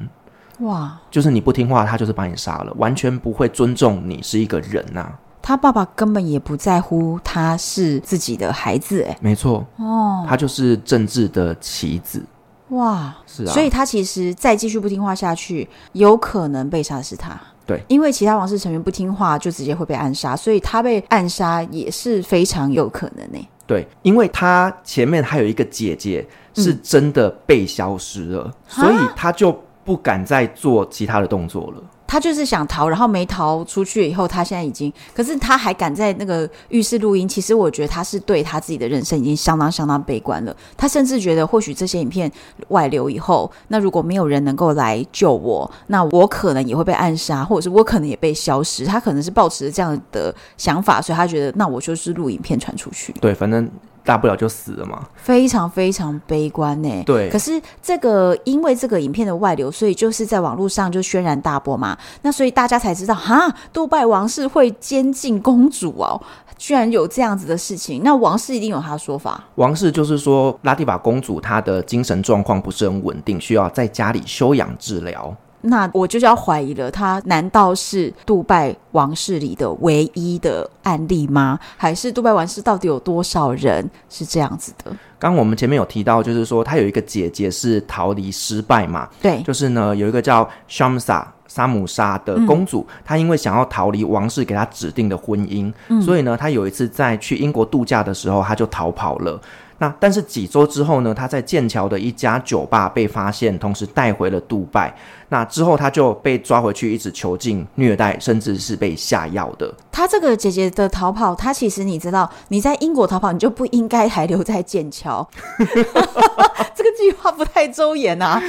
哇，就是你不听话他就是把你杀了，完全不会尊重你是一个人啊。他爸爸根本也不在乎他是自己的孩子耶。没错哦，他就是政治的棋子。哇，是啊，所以他其实再继续不听话下去，有可能被杀是他。对，因为其他王室成员不听话就直接会被暗杀，所以他被暗杀也是非常有可能耶。对，因为他前面还有一个姐姐是真的被消失了，所以他就不敢再做其他的动作了。他就是想逃，然后没逃出去以后，他现在已经，可是他还敢在那个浴室录音，其实我觉得他是对他自己的人生已经相当相当悲观了。他甚至觉得或许这些影片外流以后，那如果没有人能够来救我，那我可能也会被暗杀，或者是我可能也被消失。他可能是抱持这样的想法，所以他觉得那我就是录影片传出去。对，反正大不了就死了嘛，非常非常悲观耶。对，可是这个因为这个影片的外流，所以就是在网络上就轩然大波嘛，那所以大家才知道哈，杜拜王室会监禁公主哦，居然有这样子的事情。那王室一定有他的说法，王室就是说拉蒂法公主她的精神状况不是很稳定，需要在家里休养治疗。那我就要怀疑了，他难道是杜拜王室里的唯一的案例吗？还是杜拜王室到底有多少人是这样子的？刚我们前面有提到，就是说他有一个姐姐是逃离失败嘛，对，就是呢有一个叫 莎姆萨的公主，她因为想要逃离王室给她指定的婚姻，所以呢她有一次在去英国度假的时候她就逃跑了。那但是几周之后呢，他在剑桥的一家酒吧被发现，同时带回了杜拜。那之后他就被抓回去，一直囚禁、虐待，甚至是被下药的。他这个姐姐的逃跑，他其实你知道，你在英国逃跑，你就不应该还留在剑桥。这个计划不太周延啊，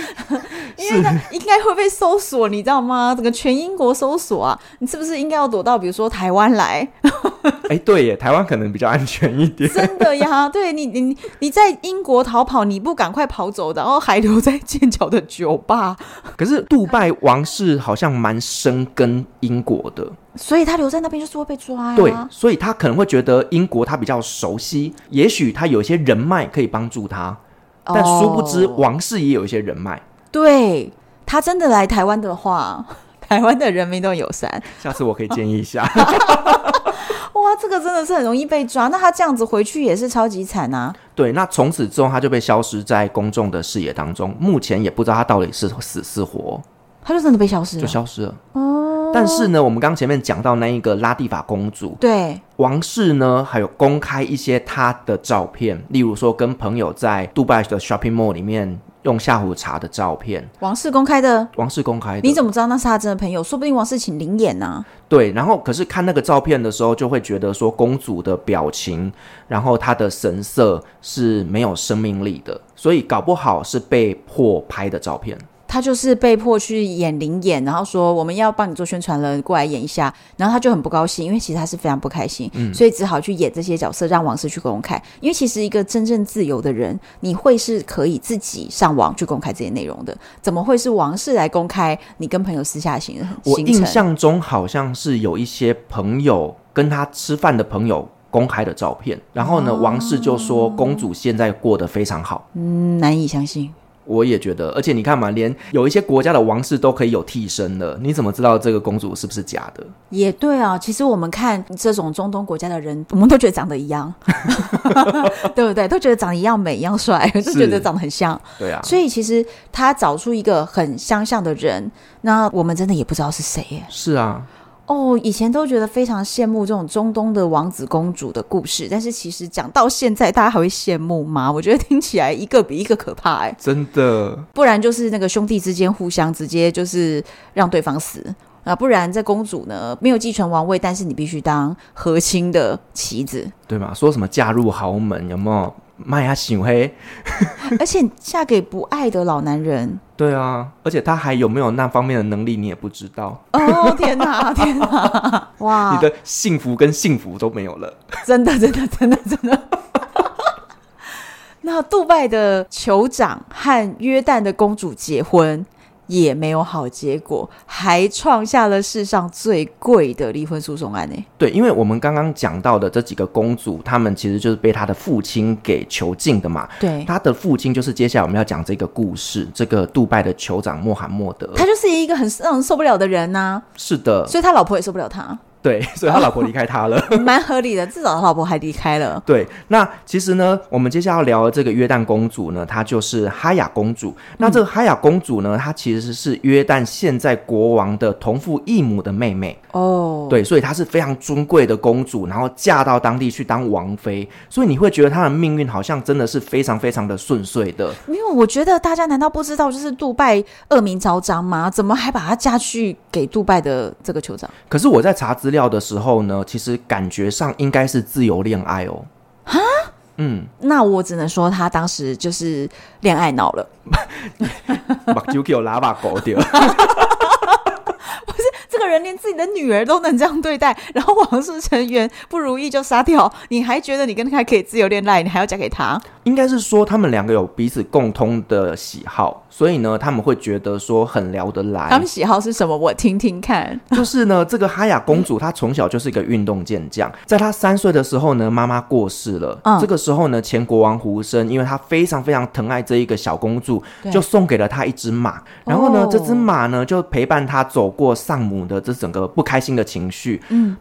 因为他应该会被搜索，你知道吗？整个全英国搜索啊，你是不是应该要躲到比如说台湾来？哎、欸，对耶，台湾可能比较安全一点。真的呀，对你在英国逃跑，你不赶快跑走，然后还留在剑桥的酒吧。可是杜拜王室好像蛮深耕英国的，所以他留在那边就是会被抓呀。对，所以他可能会觉得英国他比较熟悉，也许他有一些人脉可以帮助他，但殊不知王室也有一些人脉。对，他真的来台湾的话，台湾的人民都友善。下次我可以建议一下。哇，这个真的是很容易被抓，那他这样子回去也是超级惨啊。对，那从此之后他就被消失在公众的视野当中，目前也不知道他到底是死是活。他就真的被消失了，就消失了哦。但是呢，我们刚前面讲到那一个拉蒂法公主，对王室呢还有公开一些她的照片，例如说跟朋友在杜拜的 shopping mall 里面用下午茶的照片。王室公开的？王室公开的。你怎么知道那是他真的朋友？说不定王室请灵眼啊。对，然后可是看那个照片的时候就会觉得说公主的表情然后她的神色是没有生命力的，所以搞不好是被迫拍的照片。他就是被迫去演零演，然后说我们要帮你做宣传了，过来演一下，然后他就很不高兴，因为其实他是非常不开心，所以只好去演这些角色让王室去公开。因为其实一个真正自由的人，你会是可以自己上网去公开这些内容的，怎么会是王室来公开你跟朋友私下行程？我印象中好像是有一些朋友跟他吃饭的朋友公开的照片，然后呢，王室就说公主现在过得非常好。难以相信。我也觉得，而且你看嘛，连有一些国家的王室都可以有替身了，你怎么知道这个公主是不是假的？也对啊，其实我们看这种中东国家的人，我们都觉得长得一样对不对？都觉得长得一样美一样帅，都觉得长得很像。对啊，所以其实他找出一个很相像的人，那我们真的也不知道是谁耶。是啊，哦，以前都觉得非常羡慕这种中东的王子公主的故事，但是其实讲到现在大家还会羡慕吗？我觉得听起来一个比一个可怕欸，真的。不然就是那个兄弟之间互相直接就是让对方死啊，不然这公主呢没有继承王位，但是你必须当和亲的棋子，对吗？说什么嫁入豪门，有没有卖他小黑而且嫁给不爱的老男人。对啊，而且他还有没有那方面的能力你也不知道哦，天哪天哪哇，你的幸福跟幸福都没有了，真的真的真的真的那杜拜的酋长和约旦的公主结婚也没有好结果，还创下了世上最贵的离婚诉讼案欸。对，因为我们刚刚讲到的这几个公主，她们其实就是被她的父亲给囚禁的嘛。对，她的父亲就是接下来我们要讲这个故事，这个杜拜的酋长穆罕默德，他就是一个很让人受不了的人啊。是的，所以他老婆也受不了他。对，所以他老婆离开他了蛮合理的，至少他老婆还离开了对，那其实呢我们接下来要聊的这个约旦公主呢，她就是哈雅公主。那这个哈雅公主呢，她其实是约旦现在国王的同父异母的妹妹哦。对，所以她是非常尊贵的公主，然后嫁到当地去当王妃，所以你会觉得她的命运好像真的是非常非常的顺遂的。没有，我觉得大家难道不知道就是杜拜恶名昭彰吗？怎么还把她嫁去给杜拜的这个酋长？可是我在查资料的时候呢，其实感觉上应该是自由恋爱哦。哈，那我只能说他当时就是恋爱脑了目睭叫喇叭狗掉不是，这个人连自己的女儿都能这样对待，然后王室成员不如意就杀掉，你还觉得你跟他可以自由恋爱，你还要嫁给他？应该是说他们两个有彼此共通的喜好，所以呢他们会觉得说很聊得来。他们喜好是什么？我听听看就是呢，这个哈雅公主她从小就是一个运动健将，在她3岁的时候呢，妈妈过世了这个时候呢，前国王胡生因为她非常非常疼爱这一个小公主，就送给了她一只马，然后呢这只马呢就陪伴她走过丧母的这整个不开心的情绪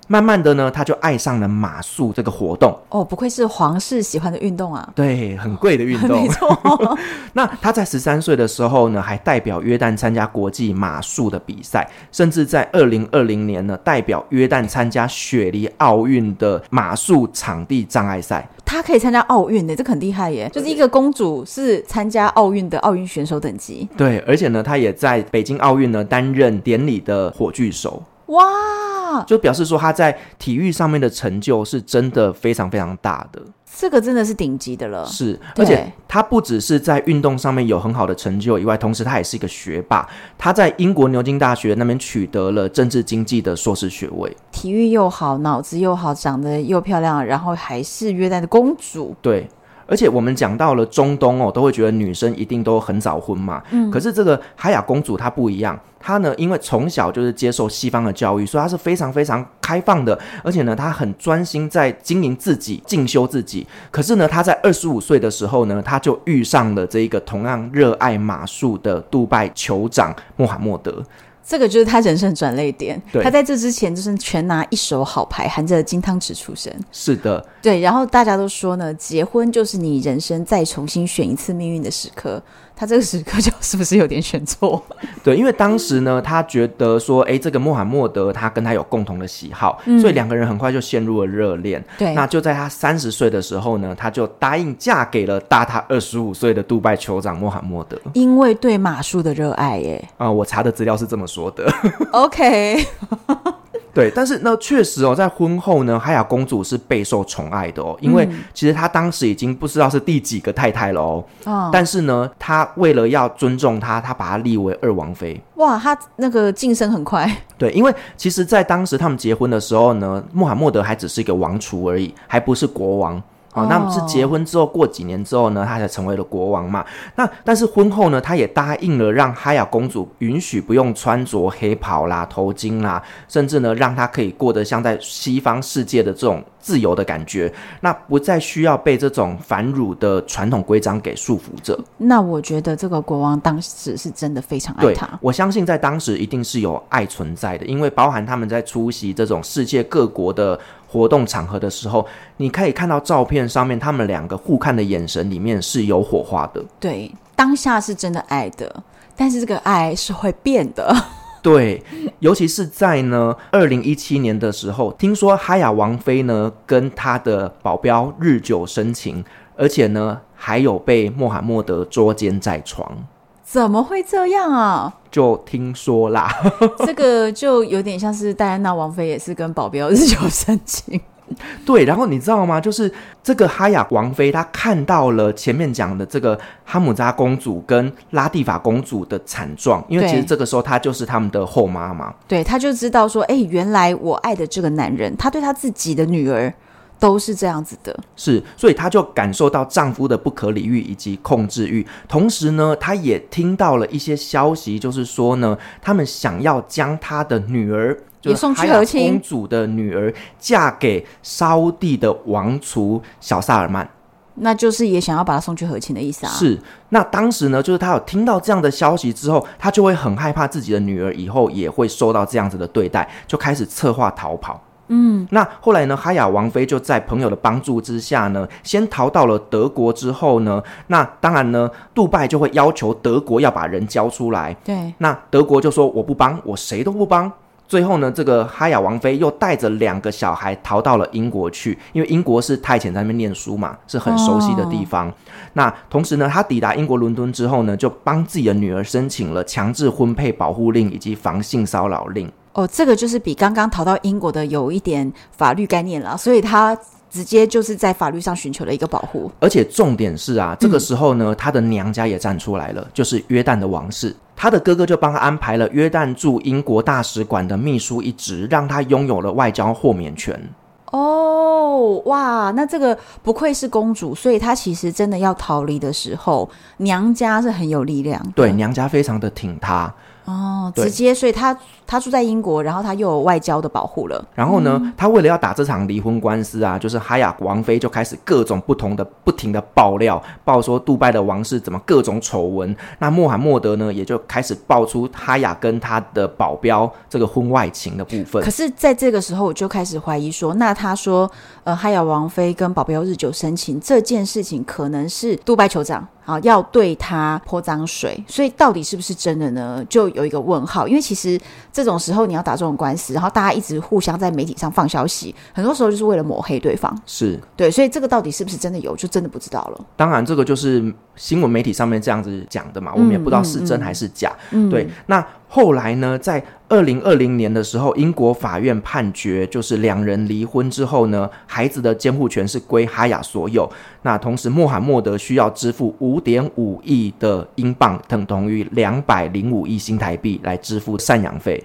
慢慢的呢她就爱上了马术这个活动。哦，不愧是皇室喜欢的运动啊。对，很贵的运动，没错那他在13岁的时候呢，还代表约旦参加国际马术的比赛，甚至在2020年呢，代表约旦参加雪梨奥运的马术场地障碍赛。他可以参加奥运耶，这很厉害耶，就是一个公主是参加奥运的奥运选手等级。对，而且呢，他也在北京奥运呢担任典礼的火炬手。哇，就表示说他在体育上面的成就是真的非常非常大的，这个真的是顶级的了。是，而且他不只是在运动上面有很好的成就以外，同时他也是一个学霸，他在英国牛津大学那边取得了政治经济的硕士学位。体育又好，脑子又好，长得又漂亮，然后还是约旦的公主。对，而且我们讲到了中东哦，都会觉得女生一定都很早婚嘛可是这个哈雅公主她不一样，她呢因为从小就是接受西方的教育，所以她是非常非常开放的，而且呢她很专心在经营自己，进修自己。可是呢她在25岁的时候呢，她就遇上了这一个同样热爱马术的杜拜酋长穆罕默德，这个就是他人生转捩点。他在这之前就是全拿一手好牌，含着金汤匙出生。是的，对。然后大家都说呢，结婚就是你人生再重新选一次命运的时刻，他这个时刻就是不是有点选错？对，因为当时呢他觉得说这个穆罕默德他跟他有共同的喜好所以两个人很快就陷入了热恋。对，那就在他30岁的时候呢，他就答应嫁给了大他25岁的杜拜酋长穆罕默德，因为对马术的热爱耶我查的资料是这么说的OK 对，但是呢，确实哦，在婚后呢，哈雅公主是备受宠爱的哦，因为其实她当时已经不知道是第几个太太了哦。嗯、但是呢，她为了要尊重她，她把她立为二王妃。哇，她那个晋升很快。对，因为其实在当时他们结婚的时候呢，穆罕默德还只是一个王储而已，还不是国王。哦，那是结婚之后过几年之后呢，他才成为了国王嘛。那但是婚后呢，他也答应了让哈雅公主允许不用穿着黑袍啦、头巾啦，甚至呢让她可以过得像在西方世界的这种自由的感觉，那不再需要被这种反辱的传统规章给束缚着。那我觉得这个国王当时是真的非常爱他，对，我相信在当时一定是有爱存在的，因为包含他们在出席这种世界各国的活动场合的时候，你可以看到照片上面他们两个互看的眼神里面是有火花的。对，当下是真的爱的，但是这个爱是会变的。对，尤其是在呢2017年的时候，听说哈雅王妃呢跟她的保镖日久生情，而且呢还有被穆罕默德捉奸在床。怎么会这样啊？就听说啦。这个就有点像是戴安娜王妃也是跟保镖日久生情。对，然后你知道吗，就是这个哈雅王妃她看到了前面讲的这个哈姆扎公主跟拉蒂法公主的惨状，因为其实这个时候她就是他们的后妈嘛。对，她就知道说哎，原来我爱的这个男人他对他自己的女儿都是这样子的。是，所以她就感受到丈夫的不可理喻以及控制欲，同时呢她也听到了一些消息，就是说呢他们想要将她的女儿，也送去和亲，公主的女儿嫁给沙烏地的王储小萨尔曼，那就是也想要把她送去和亲的意思啊。是，那当时呢就是她有听到这样的消息之后，她就会很害怕自己的女儿以后也会受到这样子的对待，就开始策划逃跑。嗯，那后来呢哈雅王妃就在朋友的帮助之下呢先逃到了德国，之后呢那当然呢杜拜就会要求德国要把人交出来。对，那德国就说我不帮，我谁都不帮。最后呢这个哈雅王妃又带着2个小孩逃到了英国去，因为英国是她以前在那边念书嘛，是很熟悉的地方。哦，那同时呢她抵达英国伦敦之后呢就帮自己的女儿申请了强制婚配保护令以及防性骚扰令。哦，这个就是比刚刚逃到英国的有一点法律概念啦，所以她直接就是在法律上寻求了一个保护。而且重点是啊，这个时候呢她的娘家也站出来了，就是约旦的王室，他的哥哥就帮他安排了约旦驻英国大使馆的秘书一职，让他拥有了外交豁免权。哦，哇，那这个不愧是公主，所以她其实真的要逃离的时候，娘家是很有力量的。对，娘家非常的挺她。哦，直接，所以她住在英国，然后她又有外交的保护了。然后呢，她为了要打这场离婚官司啊，就是哈雅王妃就开始各种不停的爆料，爆说杜拜的王室怎么各种丑闻。那穆罕默德呢，也就开始爆出哈雅跟她的保镖这个婚外情的部分。可是在这个时候，我就开始怀疑说，那她说，哈雅王妃跟保镖日久生情这件事情，可能是杜拜酋长啊要对她泼脏水，所以到底是不是真的呢？就有一个问号，因为其实这种时候你要打这种官司，然后大家一直互相在媒体上放消息，很多时候就是为了抹黑对方。是，对，所以这个到底是不是真的有，就真的不知道了。当然这个就是新闻媒体上面这样子讲的嘛，我们也不知道是真还是假。对，那后来呢在2020年的时候，英国法院判决就是2人离婚之后呢，孩子的监护权是归哈雅所有，那同时穆罕默德需要支付 5.5 亿的英镑，等同于205亿新台币来支付赡养费。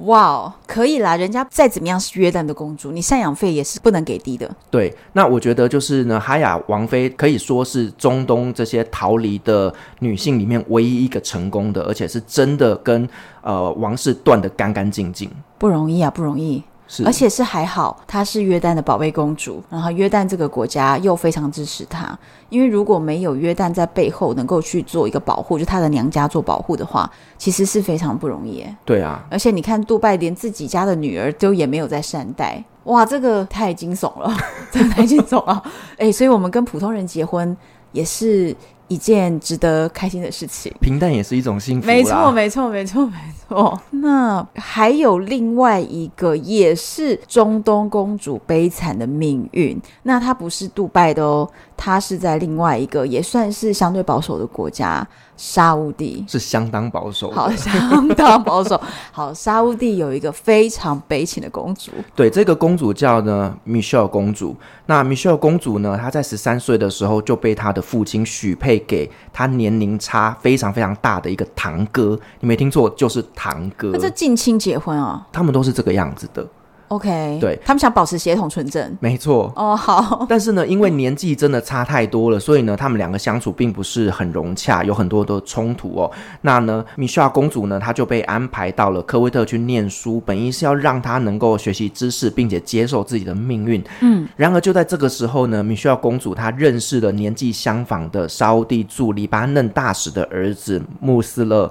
哇、wow， 可以啦，人家再怎么样是约旦的公主，你赡养费也是不能给低的。对，那我觉得就是呢哈雅王妃可以说是中东这些逃离的女性里面唯一一个成功的，而且是真的跟王室断得干干净净。不容易啊，不容易。是，而且是还好她是约旦的宝贝公主，然后约旦这个国家又非常支持她，因为如果没有约旦在背后能够去做一个保护，就她的娘家做保护的话，其实是非常不容易。对啊，而且你看杜拜连自己家的女儿都也没有在善待，哇，这个太惊悚了，真的太惊悚了。欸，所以我们跟普通人结婚也是一件值得开心的事情，平淡也是一种幸福啦。没错没错没错没错。那还有另外一个也是中东公主悲惨的命运，那她不是杜拜的哦，她是在另外一个也算是相对保守的国家，沙乌地是相当保守的，好，相当保守。好，沙乌地有一个非常悲情的公主，对，这个公主叫呢米歇尔公主。那米歇尔公主呢，她在13岁的时候就被她的父亲许配给她年龄差非常非常大的一个堂哥，你没听错，就是堂哥。那这近亲结婚啊？他们都是这个样子的。OK， 对，他们想保持血统纯正，没错。哦，好。但是呢，因为年纪真的差太多了，所以呢，他们两个相处并不是很融洽，有很多的冲突哦。那呢，米歇尔公主呢，她就被安排到了科威特去念书，本意是要让她能够学习知识，并且接受自己的命运。嗯。然而就在这个时候呢，米歇尔公主她认识了年纪相仿的沙烏地驻黎巴嫩大使的儿子穆斯勒。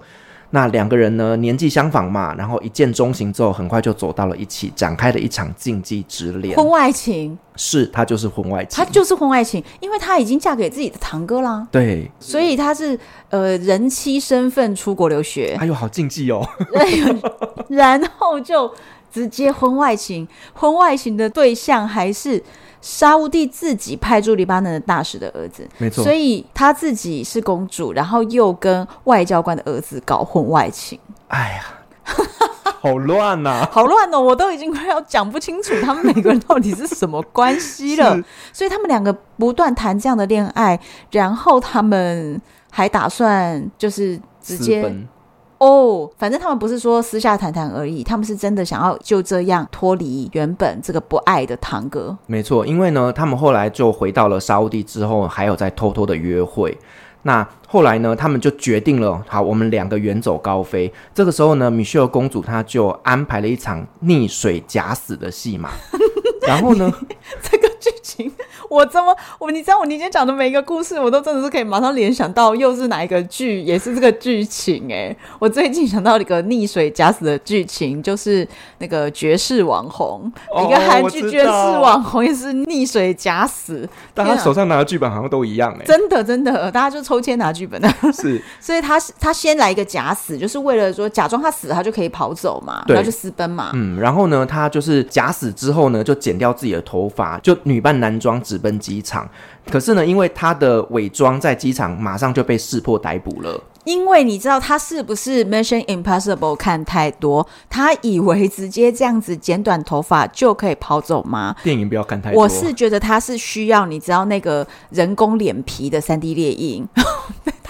那两个人呢年纪相仿嘛，然后一见钟情之后很快就走到了一起，展开了一场禁忌之恋。婚外情，是，她就是婚外情，她就是婚外情，因为她已经嫁给自己的堂哥啦。对，所以她是人妻身份出国留学。哎呦，好禁忌哦。然后就直接婚外情，婚外情的对象还是沙烏地自己派驻黎巴嫩的大使的儿子，没错，所以他自己是公主，然后又跟外交官的儿子搞婚外情。哎呀，好乱啊，好乱哦，我都已经快要讲不清楚他们每个人到底是什么关系了。所以他们两个不断谈这样的恋爱，然后他们还打算就是直接哦，反正他们不是说私下谈谈而已，他们是真的想要就这样脱离原本这个不爱的堂哥。没错，因为呢，他们后来就回到了沙烏地之后，还有在偷偷的约会。那后来呢，他们就决定了，好，我们两个远走高飞。这个时候呢，米歇尔公主她就安排了一场溺水假死的戏码。然后呢，这个剧情你知道我今天讲的每一个故事我都真的是可以马上联想到又是哪一个剧，也是这个剧情。欸，我最近想到一个溺水假死的剧情，就是那个绝世网红，一个韩剧绝世网红也是溺水假死，大家手上拿的剧本好像都一样。欸，真的真的，大家就抽签拿剧本。是，所以他先来一个假死，就是为了说假装他死他就可以跑走嘛，然后就私奔嘛。嗯，然后呢他就是假死之后呢就剪掉自己的头发，就女扮男装直奔机场。可是呢因为他的伪装在机场马上就被识破逮捕了，因为你知道他是不是 Mission Impossible 看太多，他以为直接这样子剪短头发就可以跑走吗？电影不要看太多，我是觉得他是需要你知道那个人工脸皮的 3D 列印。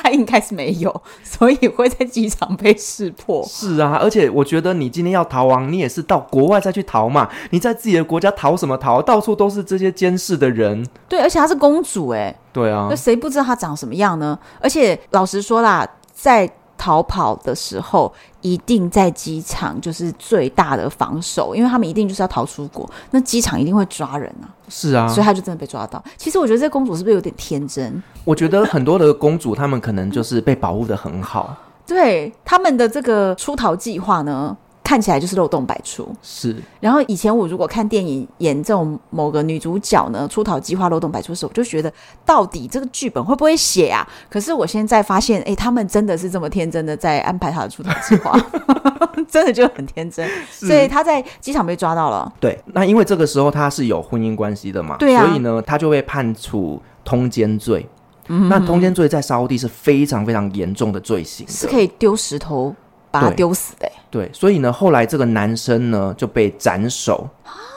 他应该是没有，所以会在机场被识破。是啊，而且我觉得你今天要逃亡，你也是到国外再去逃嘛，你在自己的国家逃什么逃？到处都是这些监视的人。对，而且她是公主。欸，对啊，那谁不知道她长什么样呢？而且老实说啦，在逃跑的时候一定在机场就是最大的防守，因为他们一定就是要逃出国，那机场一定会抓人啊。是啊，所以他就真的被抓到。其实我觉得这公主是不是有点天真？我觉得很多的公主他们可能就是被保护得很好。对，他们的这个出逃计划呢看起来就是漏洞百出。是，然后以前我如果看电影演这种某个女主角呢出逃计划漏洞百出的时候，我就觉得到底这个剧本会不会写啊？可是我现在发现，欸，他们真的是这么天真的在安排她的出逃计划。真的就很天真。所以她在机场被抓到了。对，那因为这个时候她是有婚姻关系的嘛。对啊，所以呢她就被判处通奸罪。嗯，那通奸罪在沙烏地是非常非常严重的罪行的，是可以丢石头把他丢死的。欸，对，所以呢后来这个男生呢就被斩首，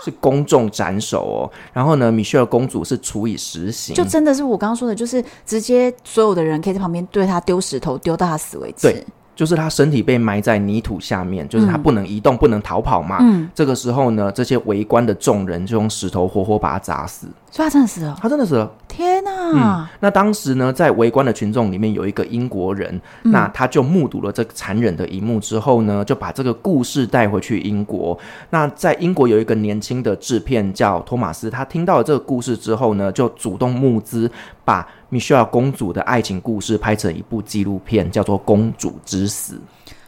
是公众斩首哦。然后呢米歇尔公主是处以实刑，就真的是我刚刚说的，就是直接所有的人可以在旁边对他丢石头丢到他死为止。对，就是他身体被埋在泥土下面，就是他不能移动，不能逃跑嘛。嗯，这个时候呢这些围观的众人就用石头活活把他砸死。所以他真的死了？他真的死了。天啊。嗯，那当时呢在围观的群众里面有一个英国人。嗯，那他就目睹了这个残忍的一幕之后呢就把这个故事带回去英国。那在英国有一个年轻的制片叫托马斯，他听到了这个故事之后呢就主动募资把米歇尔公主的爱情故事拍成一部纪录片，叫做《公主之死》。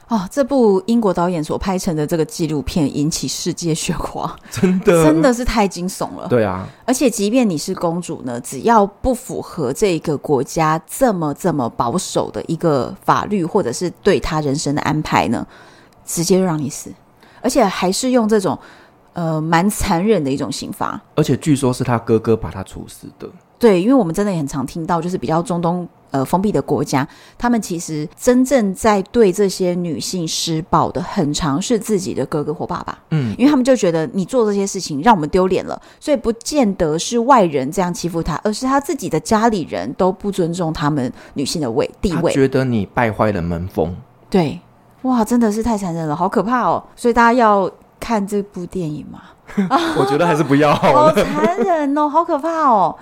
哦，这部英国导演所拍成的这个纪录片引起世界喧哗，真的是太惊悚了。对啊，而且即便你是公主呢，只要不符合这个国家这么保守的一个法律，或者是对她人生的安排呢，直接就让你死，而且还是用这种蛮残忍的一种刑罚，而且据说是他哥哥把他处死的。对，因为我们真的也很常听到，就是比较中东封闭的国家，他们其实真正在对这些女性施暴的，很常是自己的哥哥或爸爸。嗯，因为他们就觉得你做这些事情让我们丢脸了，所以不见得是外人这样欺负他，而是他自己的家里人都不尊重他们女性的地位。他觉得你败坏了门风。对，哇，真的是太残忍了，好可怕哦！所以大家要看这部电影嘛？我觉得还是不要好了。好残忍哦，好可怕哦！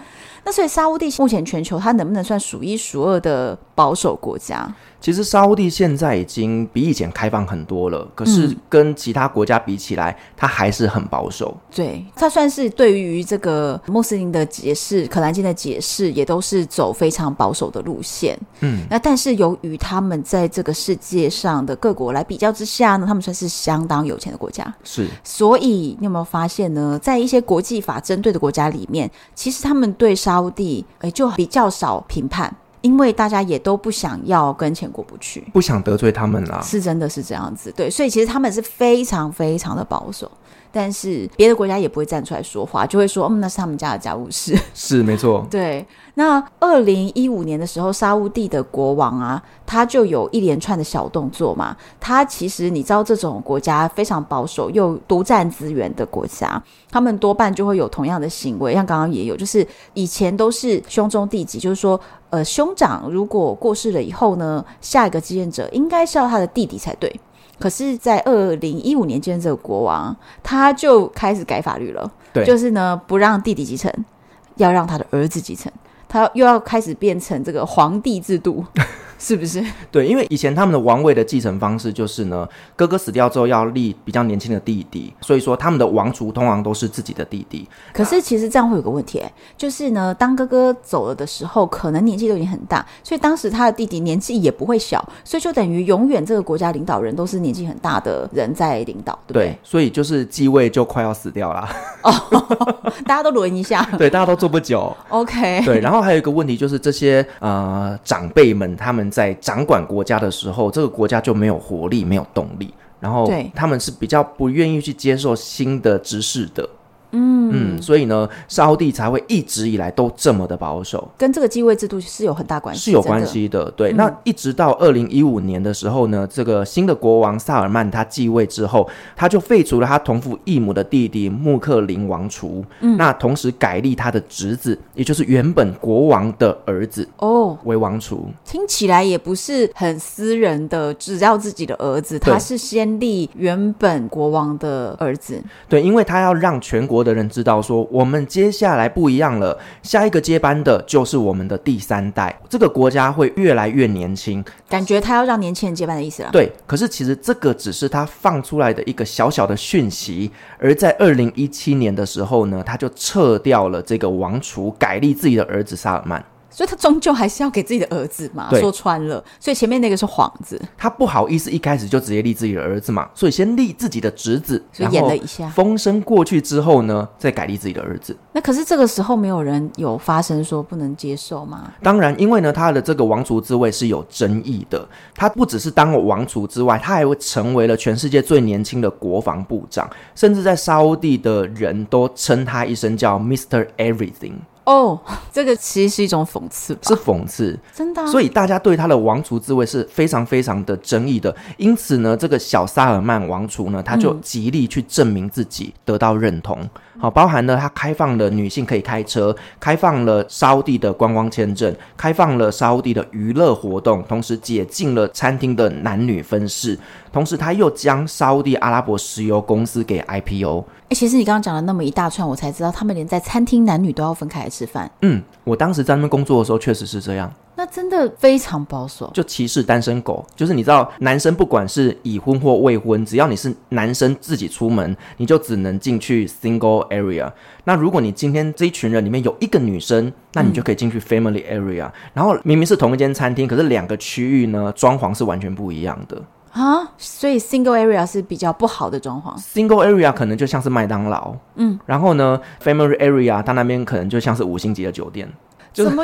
那所以沙烏地目前全球它能不能算数一数二的保守国家？其实沙烏地现在已经比以前开放很多了，可是跟其他国家比起来它还是很保守。对，它算是对于这个穆斯林的解释、可兰经的解释也都是走非常保守的路线。嗯，那但是由于他们在这个世界上的各国来比较之下呢，他们算是相当有钱的国家。是，所以你有没有发现呢，在一些国际法针对的国家里面，其实他们对沙烏地就比较少评判，因为大家也都不想要跟前过不去，不想得罪他们啦，是真的是这样子。对，所以其实他们是非常非常的保守，但是别的国家也不会站出来说话，就会说那是他们家的家务事。是，没错。对，那2015年的时候，沙烏地的国王啊，他就有一连串的小动作嘛。他其实你知道，这种国家非常保守又独占资源的国家，他们多半就会有同样的行为，像刚刚也有，就是以前都是兄终弟及，就是说兄长如果过世了以后呢，下一个继任者应该是要他的弟弟才对。可是在2015年继任这个国王，他就开始改法律了。对，就是呢，不让弟弟继承，要让他的儿子继承，他又要开始变成这个皇帝制度。是不是？对，因为以前他们的王位的继承方式就是呢，哥哥死掉之后要立比较年轻的弟弟，所以说他们的王储通常都是自己的弟弟。可是其实这样会有个问题，就是呢，当哥哥走了的时候，可能年纪都已经很大，所以当时他的弟弟年纪也不会小，所以就等于永远这个国家领导人都是年纪很大的人在领导，对不对？对，所以就是继位就快要死掉啦。大家都轮一下。对，大家都做不久。OK。对，然后还有一个问题就是这些长辈们他们在掌管国家的时候，这个国家就没有活力，没有动力，然后他们是比较不愿意去接受新的知识的。嗯，所以呢，沙烏地才会一直以来都这么的保守，跟这个继位制度是有很大关系，是有关系的。对，那一直到2015年的时候呢，这个新的国王萨尔曼他继位之后，他就废除了他同父异母的弟弟穆克林王储，那同时改立他的侄子，也就是原本国王的儿子为王储。听起来也不是很私人的，只要自己的儿子，他是先立原本国王的儿子。对，因为他要让全国的人知道说，我们接下来不一样了，下一个接班的就是我们的第三代，这个国家会越来越年轻，感觉他要让年轻人接班的意思啦。对，可是其实这个只是他放出来的一个小小的讯息，而在2017年的时候呢，他就撤掉了这个王储，改立自己的儿子萨尔曼。所以他终究还是要给自己的儿子嘛，说穿了，所以前面那个是幌子，他不好意思一开始就直接立自己的儿子嘛，所以先立自己的侄子，所以演了一下，风声过去之后呢，再改立自己的儿子。那可是这个时候没有人有发声说不能接受吗？当然，因为呢，他的这个王储之位是有争议的，他不只是当王储之外，他还会成为了全世界最年轻的国防部长，甚至在沙烏地的人都称他一声叫 Mr. Everything。这个其实是一种讽刺吧，是讽刺，真的啊。所以大家对他的王储之位是非常非常的争议的，因此呢，这个小萨尔曼王储呢，他就极力去证明自己，得到认同。好，包含了他开放了女性可以开车，开放了沙烏地的观光签证，开放了沙烏地的娱乐活动，同时解禁了餐厅的男女分室，同时他又将沙烏地阿拉伯石油公司给 IPO。其实你刚刚讲了那么一大串，我才知道他们连在餐厅男女都要分开来吃饭。我当时在那边工作的时候确实是这样。那真的非常保守，就歧视单身狗，就是你知道男生不管是已婚或未婚，只要你是男生自己出门，你就只能进去 single area。 那如果你今天这一群人里面有一个女生，那你就可以进去 family area。然后明明是同一间餐厅，可是两个区域呢装潢是完全不一样的啊，所以 single area 是比较不好的装潢。 single area 可能就像是麦当劳，然后呢 family area 它那边可能就像是5星级的酒店，就是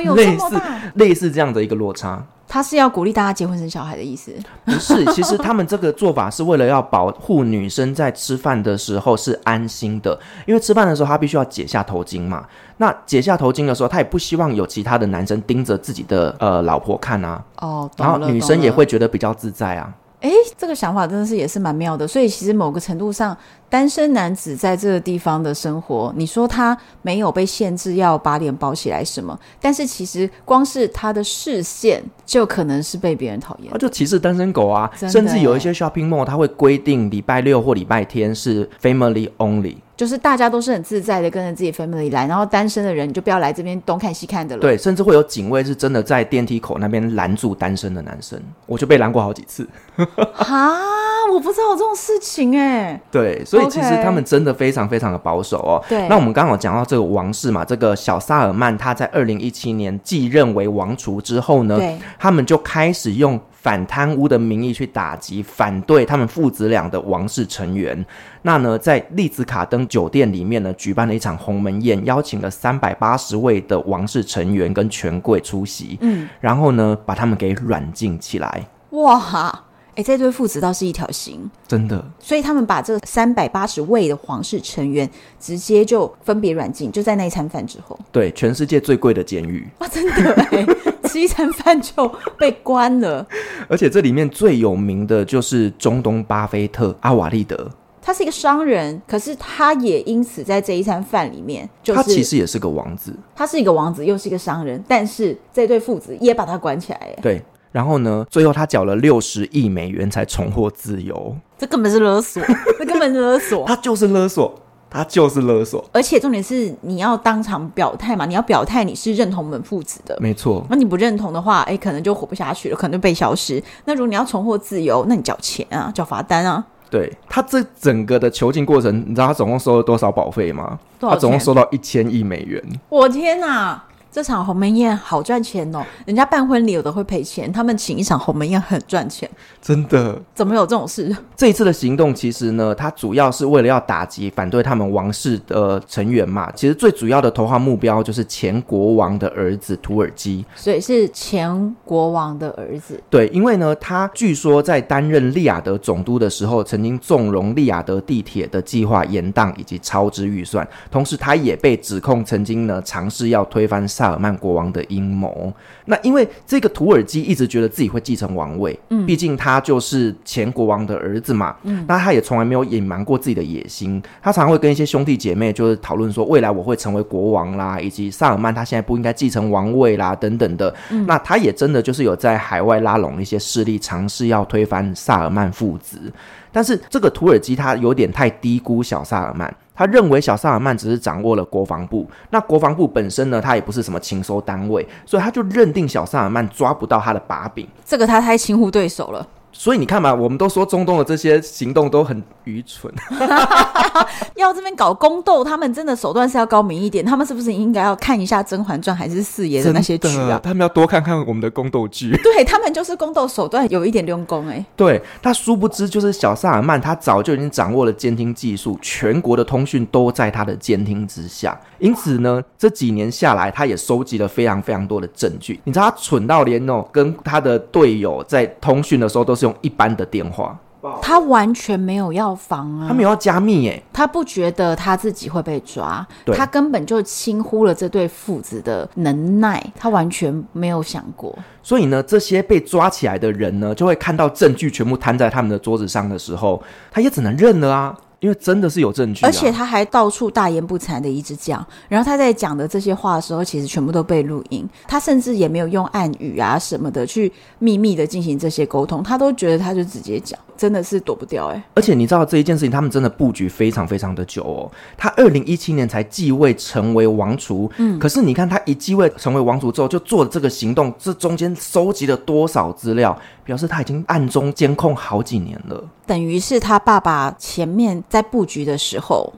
类似这样的一个落差。他是要鼓励大家结婚生小孩的意思？不是，其实他们这个做法是为了要保护女生在吃饭的时候是安心的，因为吃饭的时候她必须要解下头巾嘛，那解下头巾的时候她也不希望有其他的男生盯着自己的老婆看啊，哦，然后女生也会觉得比较自在啊。哎，这个想法真的是也是蛮妙的，所以其实某个程度上单身男子在这个地方的生活，你说他没有被限制要把脸包起来什么，但是其实光是他的视线就可能是被别人讨厌，他就歧视单身狗啊，甚至有一些 shopping mall 他会规定礼拜六或礼拜天是 family only，就是大家都是很自在的跟着自己 family 来，然后单身的人你就不要来这边东看西看的了。对，甚至会有警卫是真的在电梯口那边拦住单身的男生，我就被拦过好几次。哈，我不知道有这种事情欸。对，所以其实他们真的非常非常的保守哦。对，那我们刚好讲到这个王室嘛，这个小萨尔曼他在2017年继任为王储之后呢，他们就开始用反贪污的名义去打击反对他们父子俩的王室成员。那呢，在丽兹卡登酒店里面呢，举办了一场鸿门宴，邀请了380位的王室成员跟权贵出席，然后呢把他们给软禁起来。哇，欸，这对父子倒是一条心，真的。所以他们把这380位的皇室成员直接就分别软禁，就在那一餐饭之后。对，全世界最贵的监狱。哇，真的欸。吃一餐饭就被关了。而且这里面最有名的就是中东巴菲特阿瓦利德，他是一个商人，可是他也因此在这一餐饭里面，就是他其实也是个王子，他是一个王子又是一个商人，但是这对父子也把他关起来。对，然后呢最后他缴了60亿美元才重获自由。这根本是勒索。这根本是勒索。他就是勒索，他就是勒索。而且重点是你要当场表态嘛，你要表态你是认同本父子的，没错。那你不认同的话，可能就活不下去了，可能就被消失。那如果你要重获自由，那你缴钱啊，缴罚单啊。对，他这整个的囚禁过程，你知道他总共收了多少保费吗？他总共收到1000亿美元。我天哪，这场鸿门宴好赚钱哦！人家办婚礼有的会赔钱，他们请一场鸿门宴很赚钱，真的。怎么有这种事？这一次的行动其实呢，它主要是为了要打击反对他们王室的成员嘛。其实最主要的头号目标就是前国王的儿子土耳其，所以是前国王的儿子。对，因为呢，他据说在担任利雅得总督的时候，曾经纵容利雅得地铁的计划延宕以及超支预算，同时他也被指控曾经呢尝试要推翻萨尔曼国王的阴谋。那因为这个土耳其一直觉得自己会继承王位，毕竟他就是前国王的儿子嘛，那他也从来没有隐瞒过自己的野心。他常常会跟一些兄弟姐妹就是讨论说，未来我会成为国王啦，以及萨尔曼他现在不应该继承王位啦等等的，那他也真的就是有在海外拉拢一些势力，尝试要推翻萨尔曼父子。但是这个土耳其他有点太低估小萨尔曼，他认为小萨尔曼只是掌握了国防部，那国防部本身呢，他也不是什么情搜单位，所以他就认定小萨尔曼抓不到他的把柄。这个他太轻忽对手了。所以你看嘛，我们都说中东的这些行动都很愚蠢。要这边搞宫斗，他们真的手段是要高明一点。他们是不是应该要看一下《甄嬛传》还是四爷的那些剧啊？他们要多看看我们的宫斗剧。对，他们就是宫斗手段有一点溜宫欸。对，他殊不知就是小萨尔曼他早就已经掌握了监听技术，全国的通讯都在他的监听之下。因此呢，这几年下来他也收集了非常非常多的证据。你知道他蠢到连哦，跟他的队友在通讯的时候都是用一般的电话，他完全没有要防啊，他没有要加密欸，他不觉得他自己会被抓，他根本就轻忽了这对父子的能耐，他完全没有想过。所以呢，这些被抓起来的人呢，就会看到证据全部摊在他们的桌子上的时候，他也只能认了啊，因为真的是有证据啊。而且他还到处大言不惭的一直讲，然后他在讲的这些话的时候其实全部都被录音，他甚至也没有用暗语啊什么的去秘密的进行这些沟通，他都觉得他就直接讲，真的是躲不掉欸。而且你知道这一件事情他们真的布局非常非常的久哦，他2017年才继位成为王储，可是你看他一继位成为王储之后就做了这个行动，这中间收集了多少资料，表示他已经暗中监控好几年了。等于是他爸爸前面在布局的时候，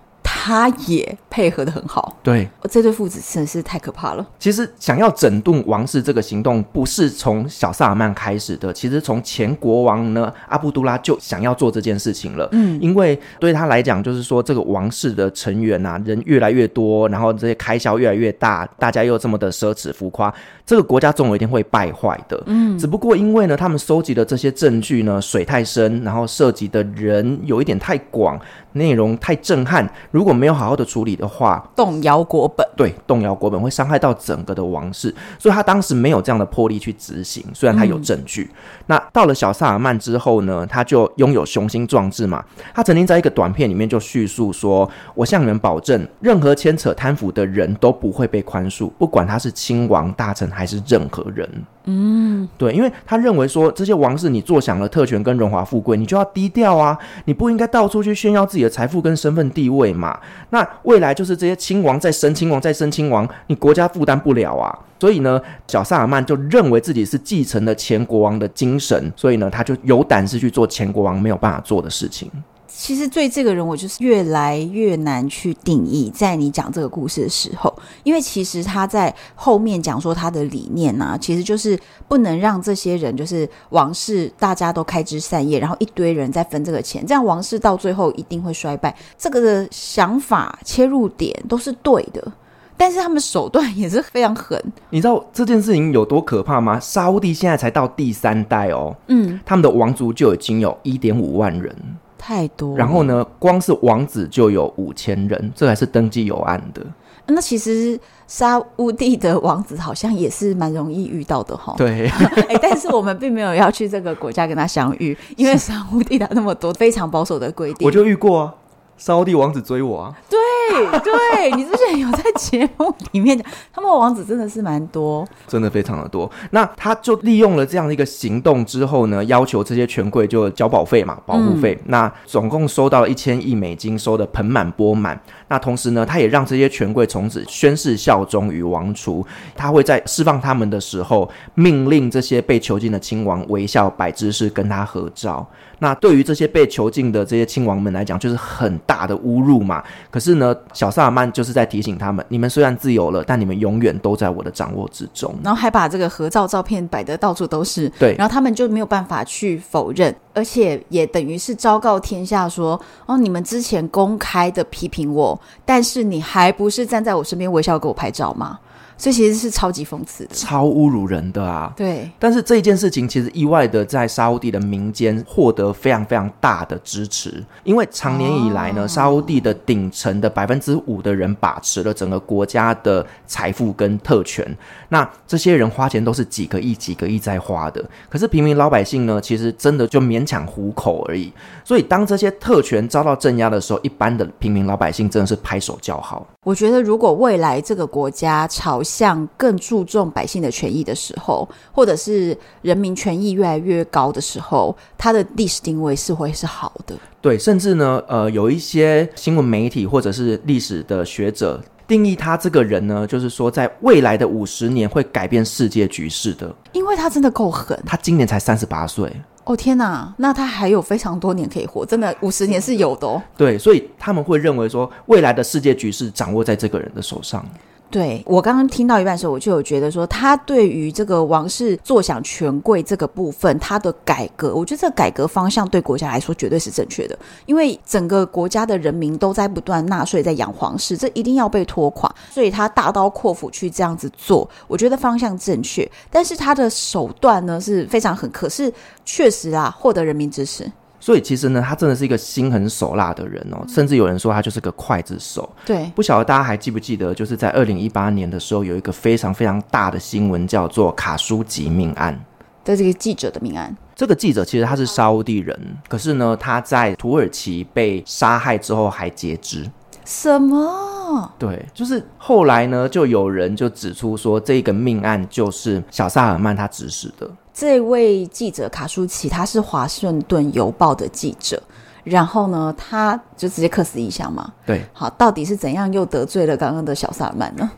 他也配合得很好。对，这对父子真是太可怕了。其实想要整顿王室这个行动不是从小萨尔曼开始的，其实从前国王呢阿布都拉就想要做这件事情了。嗯，因为对他来讲就是说这个王室的成员啊人越来越多，然后这些开销越来越大，大家又这么的奢侈浮夸，这个国家总有一天会败坏的。嗯，只不过因为呢他们收集的这些证据呢水太深，然后涉及的人有一点太广，内容太震撼，如果没有好好的处理的话动摇国本。对，动摇国本会伤害到整个的王室，所以他当时没有这样的魄力去执行，虽然他有证据。那到了小萨尔曼之后呢他就拥有雄心壮志嘛，他曾经在一个短片里面就叙述说，我向你们保证任何牵扯贪腐的人都不会被宽恕，不管他是亲王大臣还是任何人。嗯，对，因为他认为说这些王室你坐享了特权跟荣华富贵，你就要低调啊，你不应该到处去炫耀自己的财富跟身份地位嘛，那未来就是这些亲王再生亲王再生亲王，你国家负担不了啊。所以呢小萨尔曼就认为自己是继承了前国王的精神，所以呢他就有胆识去做前国王没有办法做的事情。其实对这个人我就是越来越难去定义，在你讲这个故事的时候，因为其实他在后面讲说他的理念啊，其实就是不能让这些人就是王室大家都开枝散叶，然后一堆人在分这个钱，这样王室到最后一定会衰败，这个的想法切入点都是对的，但是他们手段也是非常狠。你知道这件事情有多可怕吗？沙烏地现在才到第3代哦，嗯，他们的王族就已经有 1.5 万人，太多。然后呢光是王子就有5000人，这还是登记有案的。那其实沙烏地的王子好像也是蛮容易遇到的齁。对、欸，但是我们并没有要去这个国家跟他相遇，因为沙烏地他那么多非常保守的规定。我就遇过啊，沙烏地王子追我啊。对对，你之前有在节目里面讲，他们王子真的是蛮多，真的非常的多。那他就利用了这样的一个行动之后呢，要求这些权贵就交保费嘛，保护费。那总共收到了1000亿美金，收的盆满钵满。那同时呢，他也让这些权贵从此宣誓效忠于王储，他会在释放他们的时候命令这些被囚禁的亲王微笑摆姿势跟他合照。那对于这些被囚禁的这些亲王们来讲就是很大的侮辱嘛，可是呢小萨尔曼就是在提醒他们，你们虽然自由了，但你们永远都在我的掌握之中，然后还把这个合照照片摆得到处都是。对，然后他们就没有办法去否认，而且也等于是昭告天下说，哦，你们之前公开的批评我，但是你还不是站在我身边微笑给我拍照吗？所以其实是超级讽刺的，超侮辱人的啊。对，但是这一件事情其实意外的在沙烏地的民间获得非常非常大的支持，因为长年以来呢，沙烏地的顶层的 5% 的人把持了整个国家的财富跟特权，那这些人花钱都是几个亿几个亿在花的，可是平民老百姓呢其实真的就勉强糊口而已，所以当这些特权遭到镇压的时候，一般的平民老百姓真的是拍手叫好。我觉得如果未来这个国家朝向更注重百姓的权益的时候，或者是人民权益越来越高的时候，它的历史定位是会是好的。对，甚至呢有一些新闻媒体或者是历史的学者定义他这个人呢，就是说在未来的50年会改变世界局势的，因为他真的够狠。他今年才38岁哦，天哪，那他还有非常多年可以活，真的50年是有的哦。对，所以他们会认为说未来的世界局势掌握在这个人的手上。对，我刚刚听到一半的时候我就有觉得说，他对于这个王室坐享权贵这个部分他的改革，我觉得这个改革方向对国家来说绝对是正确的，因为整个国家的人民都在不断纳税在养皇室，这一定要被拖垮，所以他大刀阔斧去这样子做，我觉得方向正确，但是他的手段呢是非常狠，可是确实啊获得人民支持。所以其实呢他真的是一个心狠手辣的人哦，甚至有人说他就是个刽子手。对，不晓得大家还记不记得，就是在2018年的时候有一个非常非常大的新闻叫做卡舒吉命案，这是一个记者的命案。这个记者其实他是沙烏地人，可是呢他在土耳其被杀害之后还截肢。什么？对，就是后来呢就有人就指出说这个命案就是小萨尔曼他指使的。这位记者卡舒奇他是华盛顿邮报的记者，然后呢他就直接客死异乡嘛。对，好，到底是怎样又得罪了刚刚的小萨尔曼呢？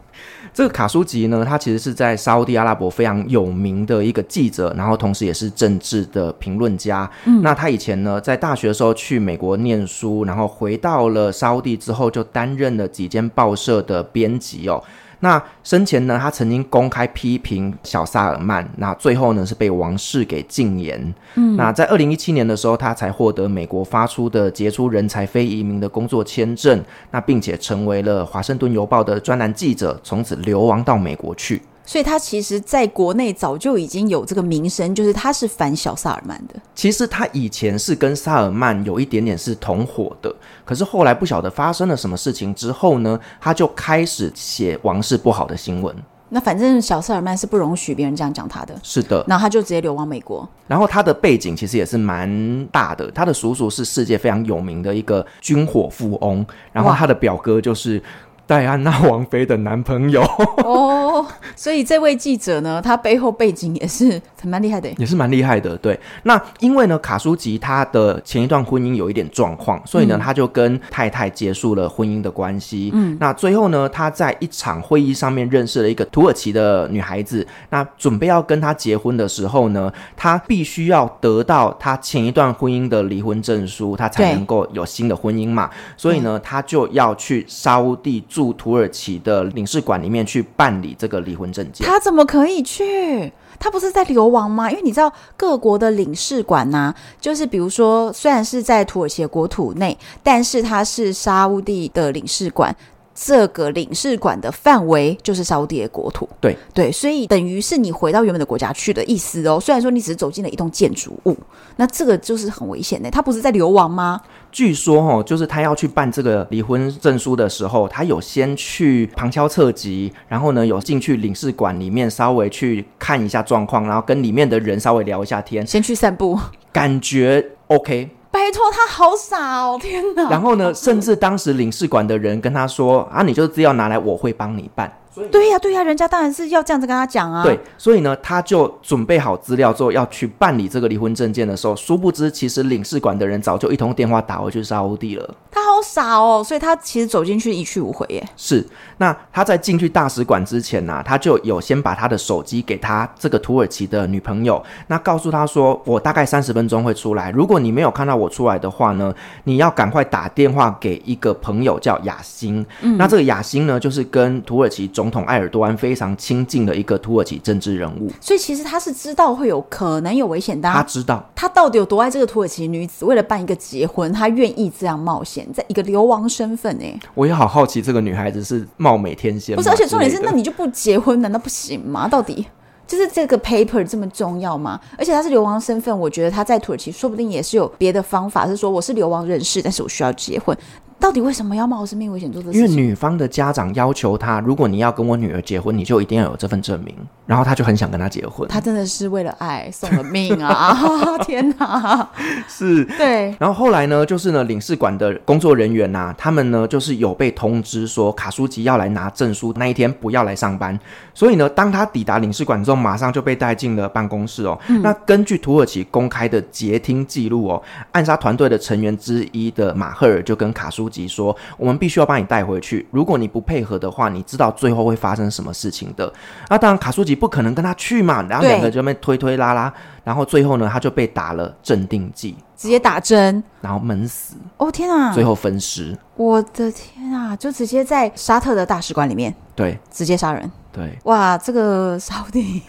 这个卡舒吉呢，他其实是在沙烏地阿拉伯非常有名的一个记者，然后同时也是政治的评论家。那他以前呢在大学的时候去美国念书，然后回到了沙烏地之后就担任了几间报社的编辑哦。那生前呢他曾经公开批评小萨尔曼，那最后呢是被王室给禁言。那在2017年的时候他才获得美国发出的杰出人才非移民的工作签证，那并且成为了华盛顿邮报的专栏记者，从此流亡到美国去。所以他其实在国内早就已经有这个名声，就是他是反小萨尔曼的。其实他以前是跟萨尔曼有一点点是同伙的，可是后来不晓得发生了什么事情之后呢，他就开始写王室不好的新闻。那反正小萨尔曼是不容许别人这样讲他的，是的，然后他就直接流亡美国。然后他的背景其实也是蛮大的，他的叔叔是世界非常有名的一个军火富翁，然后他的表哥就是戴安娜王妃的男朋友哦，所以这位记者呢他背后背景也是蛮厉害的，也是蛮厉害的。对，那因为呢卡舒吉他的前一段婚姻有一点状况，所以呢他就跟太太结束了婚姻的关系。那最后呢他在一场会议上面认识了一个土耳其的女孩子，那准备要跟他结婚的时候呢，他必须要得到他前一段婚姻的离婚证书，他才能够有新的婚姻嘛。所以呢他就要去沙烏地驻土耳其的领事馆里面去办理这个离婚证件。他怎么可以去？他不是在流亡吗？因为你知道各国的领事馆啊，就是比如说虽然是在土耳其的国土内，但是他是沙烏地的领事馆，这个领事馆的范围就是沙烏地的国土。对对，所以等于是你回到原本的国家去的意思哦。虽然说你只是走进了一栋建筑物，那这个就是很危险的。他不是在流亡吗？据说哦，就是他要去办这个离婚证书的时候，他有先去旁敲侧击，然后呢有进去领事馆里面稍微去看一下状况，然后跟里面的人稍微聊一下天，先去散步，感觉 OK。拜托，他好傻哦！天哪！然后呢，甚至当时领事馆的人跟他说：“啊，你就资料拿来，我会帮你办。”对呀对呀，人家当然是要这样子跟他讲啊。对，所以呢他就准备好资料之后要去办理这个离婚证件的时候，殊不知其实领事馆的人早就一通电话打回去沙烏地了。他好傻哦，所以他其实走进去一去无回耶。是，那他在进去大使馆之前啊，他就有先把他的手机给他这个土耳其的女朋友，那告诉他说我大概30分钟会出来，如果你没有看到我出来的话呢，你要赶快打电话给一个朋友叫雅辛。那这个雅辛呢就是跟土耳其总统埃尔多安非常亲近的一个土耳其政治人物，所以其实他是知道会有可能有危险的。他知道他到底有多爱这个土耳其女子，为了办一个结婚他愿意这样冒险，在一个流亡身份欸。我也好好奇这个女孩子是貌美天仙，不是，而且重点是那你就不结婚难道不行吗？到底就是这个 paper 这么重要吗？而且他是流亡身份，我觉得他在土耳其说不定也是有别的方法，是说我是流亡人士但是我需要结婚，到底为什么要冒生命危险做这事情？因为女方的家长要求他，如果你要跟我女儿结婚你就一定要有这份证明，然后他就很想跟他结婚。他真的是为了爱送了命啊天哪，是，对。然后后来呢就是呢领事馆的工作人员啊，他们呢就是有被通知说卡舒吉要来拿证书那一天不要来上班，所以呢当他抵达领事馆之后马上就被带进了办公室哦。那根据土耳其公开的截听记录哦，暗杀团队的成员之一的马赫尔就跟卡舒吉说，我们必须要把你带回去，如果你不配合的话你知道最后会发生什么事情的。那、当然卡舒吉不可能跟他去嘛，然后两个就在那边推推拉拉，然后最后呢他就被打了镇定剂，直接打针然后闷死。哦天啊，最后分尸。我的天啊，就直接在沙特的大使馆里面，对，直接杀人。对，哇，这个沙烏地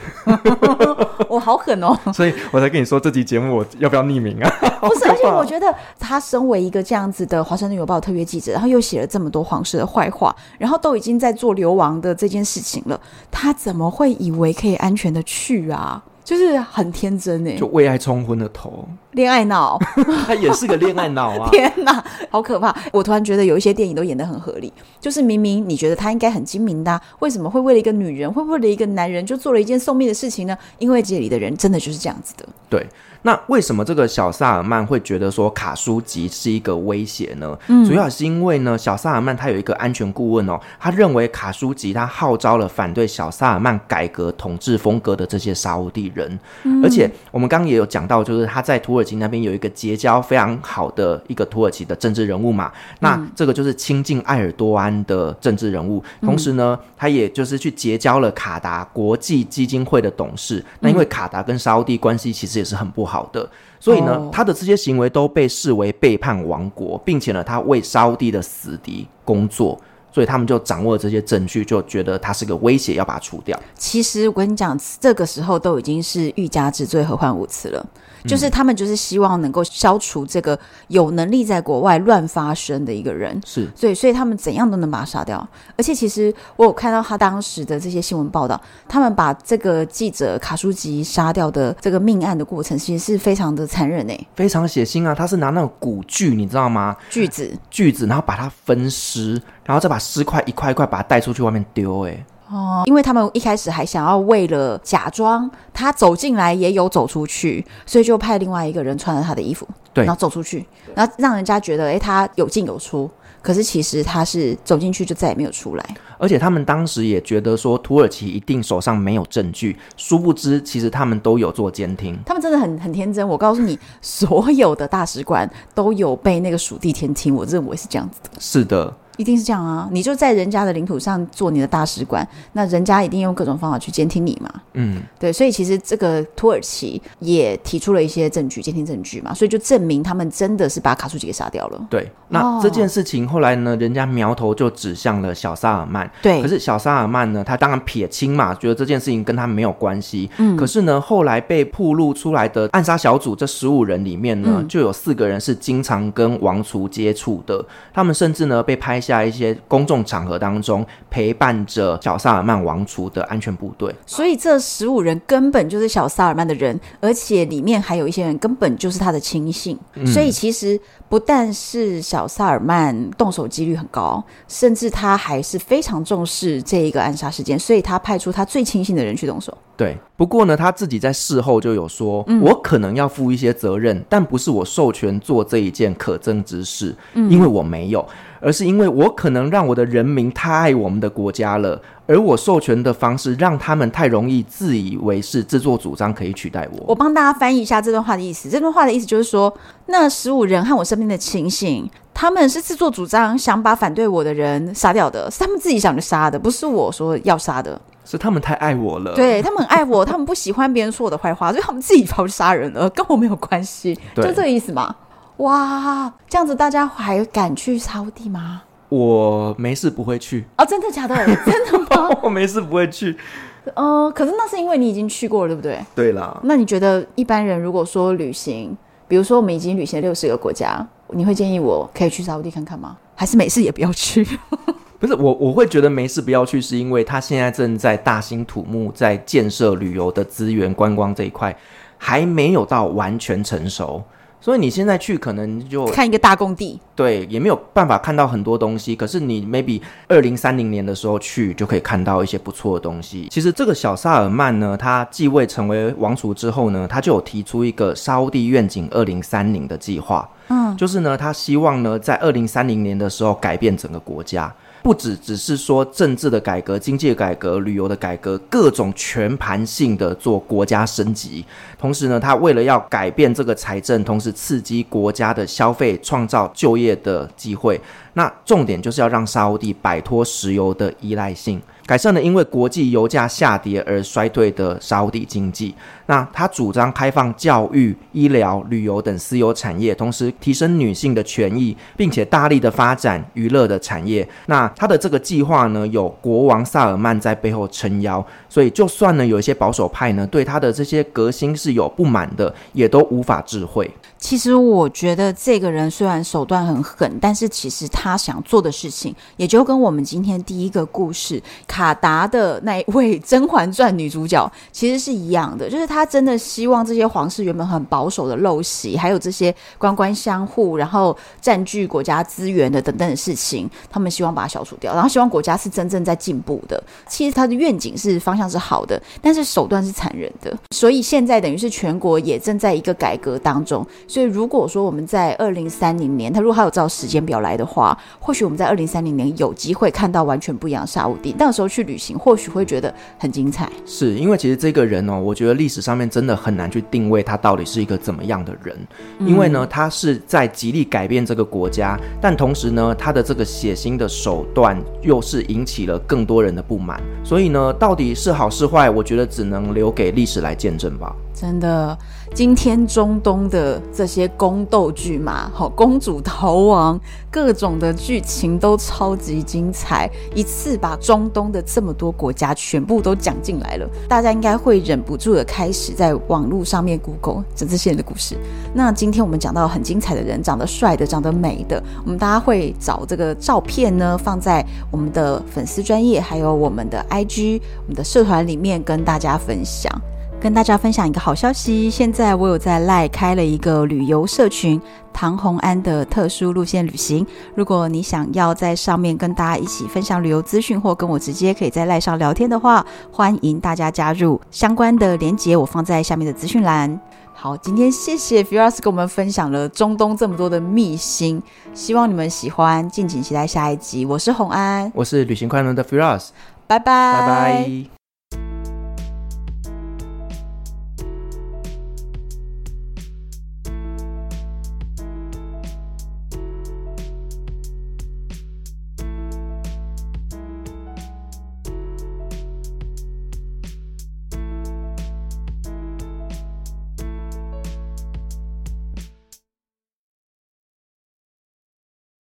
我好狠哦。所以我才跟你说这集节目我要不要匿名啊不是，而且我觉得他身为一个这样子的华盛顿邮报特约记者，然后又写了这么多皇室的坏话，然后都已经在做流亡的这件事情了，他怎么会以为可以安全的去啊？就是很天真欸，就为爱冲昏了头，恋爱脑他也是个恋爱脑啊天哪，好可怕。我突然觉得有一些电影都演得很合理，就是明明你觉得他应该很精明的、为什么会为了一个女人，会为了一个男人就做了一件送命的事情呢？因为这里的人真的就是这样子的。对，那为什么这个小萨尔曼会觉得说卡舒吉是一个威胁呢？主要是因为呢，小萨尔曼他有一个安全顾问哦，他认为卡舒吉他号召了反对小萨尔曼改革统治风格的这些沙乌地人，而且我们刚刚也有讲到，就是他在土耳其那边有一个结交非常好的一个土耳其的政治人物嘛，那这个就是亲近埃尔多安的政治人物，同时呢，他也就是去结交了卡达国际基金会的董事，那因为卡达跟沙乌地关系其实也是很不好的，所以呢，他的这些行为都被视为背叛王国，并且呢，他为沙乌地的死敌工作，所以他们就掌握了这些证据，就觉得他是个威胁，要把它除掉。其实我跟你讲，这个时候都已经是欲加之罪何患无辞了，就是他们就是希望能够消除这个有能力在国外乱发声的一个人，是，所以他们怎样都能把他杀掉。而且其实我有看到他当时的这些新闻报道，他们把这个记者卡舒吉杀掉的这个命案的过程其实是非常的残忍欸，非常血腥啊，他是拿那种骨锯你知道吗，锯子然后把它分尸，然后再把尸块一块一块把它带出去外面丢欸。哦，因为他们一开始还想要为了假装他走进来也有走出去，所以就派另外一个人穿了他的衣服，对，然后走出去，然后让人家觉得诶他有进有出，可是其实他是走进去就再也没有出来。而且他们当时也觉得说土耳其一定手上没有证据，殊不知其实他们都有做监听，他们真的很天真。我告诉你，所有的大使馆都有被那个属地监听，我认为是这样子的。是的，一定是这样啊，你就在人家的领土上做你的大使馆，那人家一定用各种方法去监听你嘛。嗯，对，所以其实这个土耳其也提出了一些证据，监听证据嘛，所以就证明他们真的是把卡舒吉给杀掉了。对，那这件事情后来呢，人家苗头就指向了小萨尔曼。对，可是小萨尔曼呢，他当然撇清嘛，觉得这件事情跟他没有关系。嗯，可是呢，后来被曝露出来的暗杀小组这15人里面呢，就有4个人是经常跟王储接触的，他们甚至呢被拍下一些公众场合当中陪伴着小萨尔曼王储的安全部队，所以这15人根本就是小萨尔曼的人，而且里面还有一些人根本就是他的亲信，所以其实不但是小萨尔曼动手几率很高，甚至他还是非常重视这一个暗杀事件，所以他派出他最亲信的人去动手。对，不过呢，他自己在事后就有说，我可能要负一些责任，但不是我授权做这一件可憎之事，因为我没有，而是因为我可能让我的人民太爱我们的国家了，而我授权的方式让他们太容易自以为是，自作主张可以取代我。我帮大家翻译一下这段话的意思，这段话的意思就是说，那15人和我身边的亲信，他们是自作主张想把反对我的人杀掉的，是他们自己想去杀的，不是我说要杀的，是他们太爱我了。对，他们很爱我，他们不喜欢别人说我的坏话，所以他们自己跑去杀人了，跟我没有关系，就这个意思嘛。哇，这样子大家还敢去沙乌地吗？我没事不会去。哦，真的假的？真的吗？我没事不会去。可是那是因为你已经去过了，对不对？对啦。那你觉得一般人如果说旅行，比如说我们已经旅行了60个国家，你会建议我可以去沙乌地看看吗？还是没事也不要去？不是，我会觉得没事不要去，是因为他现在正在大兴土木，在建设旅游的资源观光这一块还没有到完全成熟，所以你现在去可能就看一个大工地，对，也没有办法看到很多东西，可是你 maybe 2030年的时候去就可以看到一些不错的东西。其实这个小萨尔曼呢，他继位成为王储之后呢，他就有提出一个沙乌地愿景2030的计划，就是呢他希望呢在2030年的时候改变整个国家，不只是说政治的改革、经济的改革、旅游的改革，各种全盘性的做国家升级。同时呢，他为了要改变这个财政，同时刺激国家的消费，创造就业的机会。那重点就是要让沙烏地摆脱石油的依赖性，改善了因为国际油价下跌而衰退的沙烏地经济。那他主张开放教育、医疗、旅游等私有产业，同时提升女性的权益，并且大力的发展娱乐的产业。那他的这个计划呢，有国王萨尔曼在背后撑腰，所以就算呢有一些保守派呢对他的这些革新是有不满的，也都无法置喙。其实我觉得这个人虽然手段很狠，但是其实他想做的事情也就跟我们今天第一个故事卡卡达的那一位《甄嬛传》女主角其实是一样的，就是她真的希望这些皇室原本很保守的陋习，还有这些官官相护然后占据国家资源的等等的事情，他们希望把它消除掉，然后希望国家是真正在进步的。其实她的愿景是方向是好的，但是手段是残忍的，所以现在等于是全国也正在一个改革当中。所以如果说我们在2030年，他如果还有照时间表来的话，或许我们在2030年有机会看到完全不一样的沙乌地，那时候去旅行或许会觉得很精彩。是因为其实这个人哦，我觉得历史上面真的很难去定位他到底是一个怎么样的人，因为呢他是在极力改变这个国家，但同时呢他的这个血腥的手段又是引起了更多人的不满，所以呢到底是好是坏，我觉得只能留给历史来见证吧。真的，今天中东的这些宫斗剧嘛，公主逃亡各种的剧情都超级精彩，一次把中东的这么多国家全部都讲进来了，大家应该会忍不住的开始在网络上面 Google 这些人的故事。那今天我们讲到很精彩的人，长得帅的，长得美的，我们大家会找这个照片呢放在我们的粉丝专页还有我们的 IG 我们的社团里面跟大家分享。跟大家分享一个好消息，现在我有在 LINE 开了一个旅游社群，唐红安的特殊路线旅行。如果你想要在上面跟大家一起分享旅游资讯，或跟我直接可以在 LINE 上聊天的话，欢迎大家加入，相关的连结我放在下面的资讯栏。好，今天谢谢 Firas 跟我们分享了中东这么多的秘辛，希望你们喜欢，敬请期待下一集。我是红安，我是旅行快乐的 Firas， 拜拜。